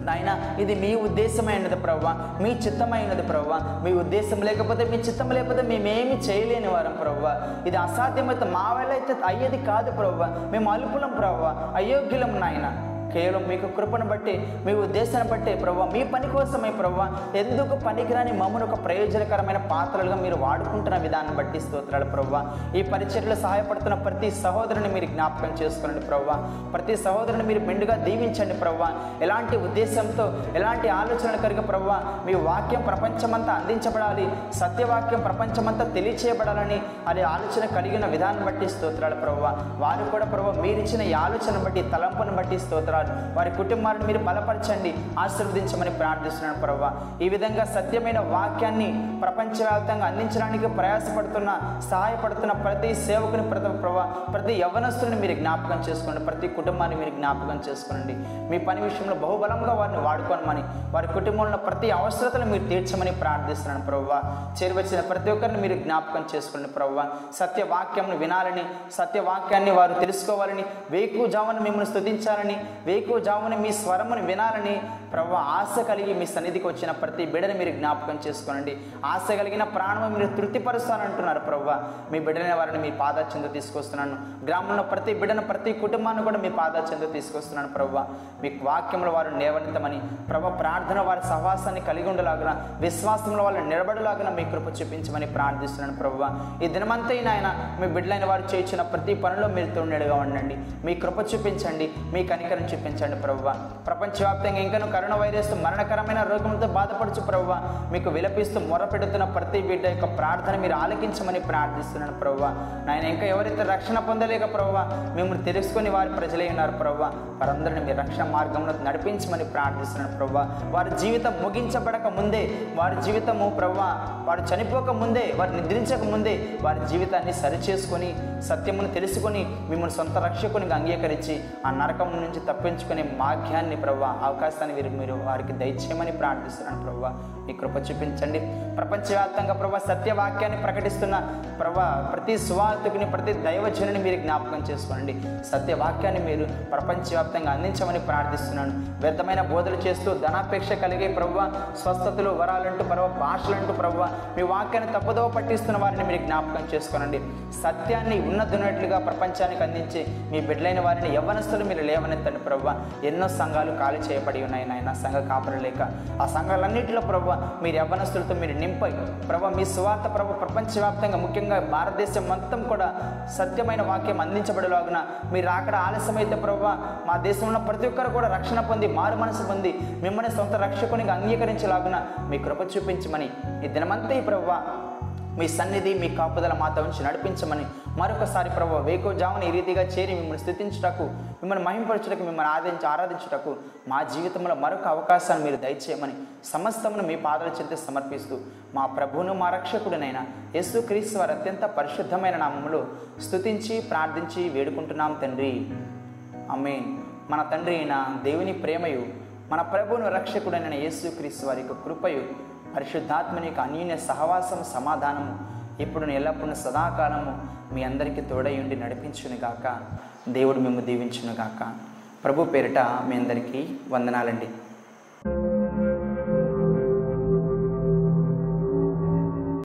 నాయన, ఇది మీ ఉద్దేశమైనది ప్రభువా, మీ చిత్తమైనది ప్రభువా. మీ ఉద్దేశం లేకపోతే, మీ చిత్తం లేకపోతే మేమేమి చేయలేని వారం ప్రభువా. ఇది అసాధ్యమైతే మా వల్ల అయితే అయ్యేది కాదు ప్రభువా. మేము అల్పులం ప్రభువా, అయోగ్యులం నాయన. కేవలం మీకు కృపను బట్టి, మీ ఉద్దేశాన్ని బట్టి ప్రభువా, మీ పని కోసమే ప్రభువా, ఎందుకు పనికిరాని మమ్మల్ని ఒక ప్రయోజనకరమైన పాత్రలుగా మీరు వాడుకుంటున్న విధానం బట్టి స్తోత్రాలు ప్రభువా. ఈ పరిచర్యలో సహాయపడుతున్న ప్రతి సహోదరుని మీరు జ్ఞాపకం చేసుకోండి ప్రభువా. ప్రతి సహోదరుని మీరు మెండుగా దీవించండి ప్రభువా. ఎలాంటి ఉద్దేశంతో, ఎలాంటి ఆలోచన కలిగి ప్రభువా మీ వాక్యం ప్రపంచమంతా అందించబడాలి, సత్యవాక్యం ప్రపంచమంతా తెలియచేయబడాలని అది ఆలోచన కలిగిన విధానం బట్టి స్తోత్రాలు ప్రభువా. వారు కూడా ప్రభువా మీరిచ్చిన ఈ ఆలోచన బట్టి, తలంపును బట్టి స్తోత్రాలు. వారి కుటుంబాలను మీరు బలపరచండి, ఆశీర్వదించమని ప్రార్థిస్తున్నాను ప్రభువా. ఈ విధంగా సత్యమైన వాక్యాన్ని ప్రపంచవ్యాప్తంగా అందించడానికి ప్రయాసపడుతున్న, సహాయపడుతున్న ప్రతి సేవకుని, ప్రతి యవ్వనస్తుని మీరు జ్ఞాపకం చేసుకోండి. ప్రతి కుటుంబాన్ని మీరు జ్ఞాపకం చేసుకోండి. మీ పని విషయంలో బహుబలంగా వారిని వాడుకోనమని, వారి కుటుంబంలో ప్రతి అవసరతను మీరు తీర్చమని ప్రార్థిస్తున్నాను ప్రభువా. చేరువచ్చిన ప్రతి ఒక్కరిని మీరు జ్ఞాపకం చేసుకోండి ప్రభువా. సత్యవాక్యంను వినాలని, సత్యవాక్యాన్ని వారు తెలుసుకోవాలని, వేకుజామున మిమ్మల్ని స్తుతించాలని, వేకుజామున మీ స్వరమును వినాలని ప్రభువా ఆశ కలిగి మీ సన్నిధికి వచ్చిన ప్రతి బిడ్డని మీరు జ్ఞాపకం చేసుకోనండి. ఆశ కలిగిన ప్రాణం మీరు తృప్తిపరుస్తానంటున్నారు ప్రభువా. మీ బిడ్డలైన వారిని మీ పాద చెంత తీసుకొస్తున్నాను. గ్రామంలో ప్రతి బిడ్డను, ప్రతి కుటుంబాన్ని కూడా మీ పాద చెంత తీసుకొస్తున్నాను ప్రభువా. మీ వాక్యంలో వారు నిలవనితమని ప్రభువా, ప్రార్థన వారి సహవాసాన్ని కలిగి ఉండలాగిన, విశ్వాసంలో వాళ్ళు నిలబడలాగిన మీ కృప చూపించమని ప్రార్థిస్తున్నాను ప్రభువా. ఈ దినమంతైనా మీ బిడ్డలైన వారు చేయించిన ప్రతి పనిలో మీరు తోడుగా ఉండండి. మీ కృప చూపించండి, మీ కనికరం చూపించండి ప్రభువా. ప్రపంచవ్యాప్తంగా ఇంకనూ కరోనా వైరస్ మరణకరమైన రోగంతో బాధపడుచు ప్రభువా, మీకు విలపిస్తూ మొరపెడుతున్న ప్రతి బిడ్డ యొక్క ప్రార్థన మీరు ఆలకించమని ప్రార్థిస్తున్నాను ప్రభువా. నాయన, ఇంకా ఎవరైతే రక్షణ పొందలేక ప్రభువా మిమ్మల్ని తెలుసుకుని వారి ప్రజలే ఉన్నారు ప్రభువా, వారందరిని మీ రక్షణ మార్గంలో నడిపించమని ప్రార్థిస్తున్నాను ప్రభువా. వారి జీవితం ముగించబడక ముందే, వారి జీవితము ప్రభువా వారు చనిపోక ముందే, వారు నిద్రించక ముందే వారి జీవితాన్ని సరిచేసుకొని, సత్యమును తెలుసుకొని, మిమ్మల్ని సొంత రక్షకునికి అంగీకరించి ఆ నరకం నుంచి తప్పించుకునే భాగ్యాన్ని ప్రభువా, అవకాశాన్ని మీరు వారికి దయచేయమని ప్రార్థిస్తున్నాను ప్రభువా. మీ కృప చూపించండి. ప్రపంచవ్యాప్తంగా ప్రభువా సత్యవాక్యాన్ని ప్రకటిస్తున్న ప్రభువా ప్రతి సువార్తికుని, ప్రతి దైవజనుని మీరు జ్ఞాపకం చేసుకోండి. సత్యవాక్యాన్ని మీరు ప్రపంచవ్యాప్తంగా అందించమని ప్రార్థిస్తున్నాను. వ్యర్థమైన బోధలు చేస్తూ, ధనాపేక్ష కలిగే ప్రభువా, స్వస్థతలు వరాలంటూ ప్రభువా, భాషలంటూ ప్రభువా మీ వాక్యాన్ని తప్పుదోవ పట్టిస్తున్న వారిని మీరు జ్ఞాపకం చేసుకోనండి. సత్యాన్ని ఉన్నతున్నట్లుగా ప్రపంచానికి అందించి మీ బిడ్డలైన వారిని, యవ్వనస్తులు మీరు లేవనెత్తండి ప్రభువా. ఎన్నో సంఘాలు ఖాళీ చేయబడి ఉన్నాయి నాయన, సంఘ కాపరి లేక. ఆ సంఘాలన్నింటిలో ప్రభువా మీరు యవ్వనస్తులతో మీరు నింపై ప్రభువా మీ సువార్త ప్రభువా ప్రపంచవ్యాప్తంగా, ముఖ్యంగా భారతదేశం మొత్తం కూడా సత్యమైన వాక్యం అందించబడేలాగున మీరు అక్కడ ఆలస్యమైతే ప్రభువా మా దేశంలో ప్రతి ఒక్కరు కూడా రక్షణ పొంది, మారు మనసు పొంది, మిమ్మల్ని సొంత రక్షకునికి అంగీకరించేలాగున మీ కృప చూపించమని ఈ దినమంతా ప్రభువా మీ సన్నిధి మీ కాపుదల మాతో ఉంచి నడిపించమని మరొకసారి ప్రభువా వేకోజామున ఈ రీతిగా చేరి మిమ్మల్ని స్తుతించుటకు, మిమ్మల్ని మహింపరచుటకు, మిమ్మల్ని ఆరాధించుటకు మా జీవితంలో మరొక అవకాశాన్ని మీరు దయచేయమని సమస్తమును మీ పాదాల చెంత సమర్పిస్తూ మా ప్రభువును మా రక్షకుడినైనా యేసుక్రీస్తు వారి అత్యంత పరిశుద్ధమైన నామములో స్తుతించి ప్రార్థించి వేడుకుంటున్నాం తండ్రి. ఆమేన్. మన తండ్రి అయిన దేవుని ప్రేమయు మన ప్రభువును రక్షకుడైన యేసుక్రీస్తు వారి యొక్క కృపయు పరిశుద్ధాత్మని యొక్క అన్యోన్య సహవాసము సమాధానము ఇప్పుడు ఎల్లప్పుడూ సదాకాలము మీ అందరికీ తోడయుండి నడిపించునుగాక. దేవుడు మిమ్మల్ని దీవించునుగాక. ప్రభు పేరిట మీ అందరికీ వందనాలండి.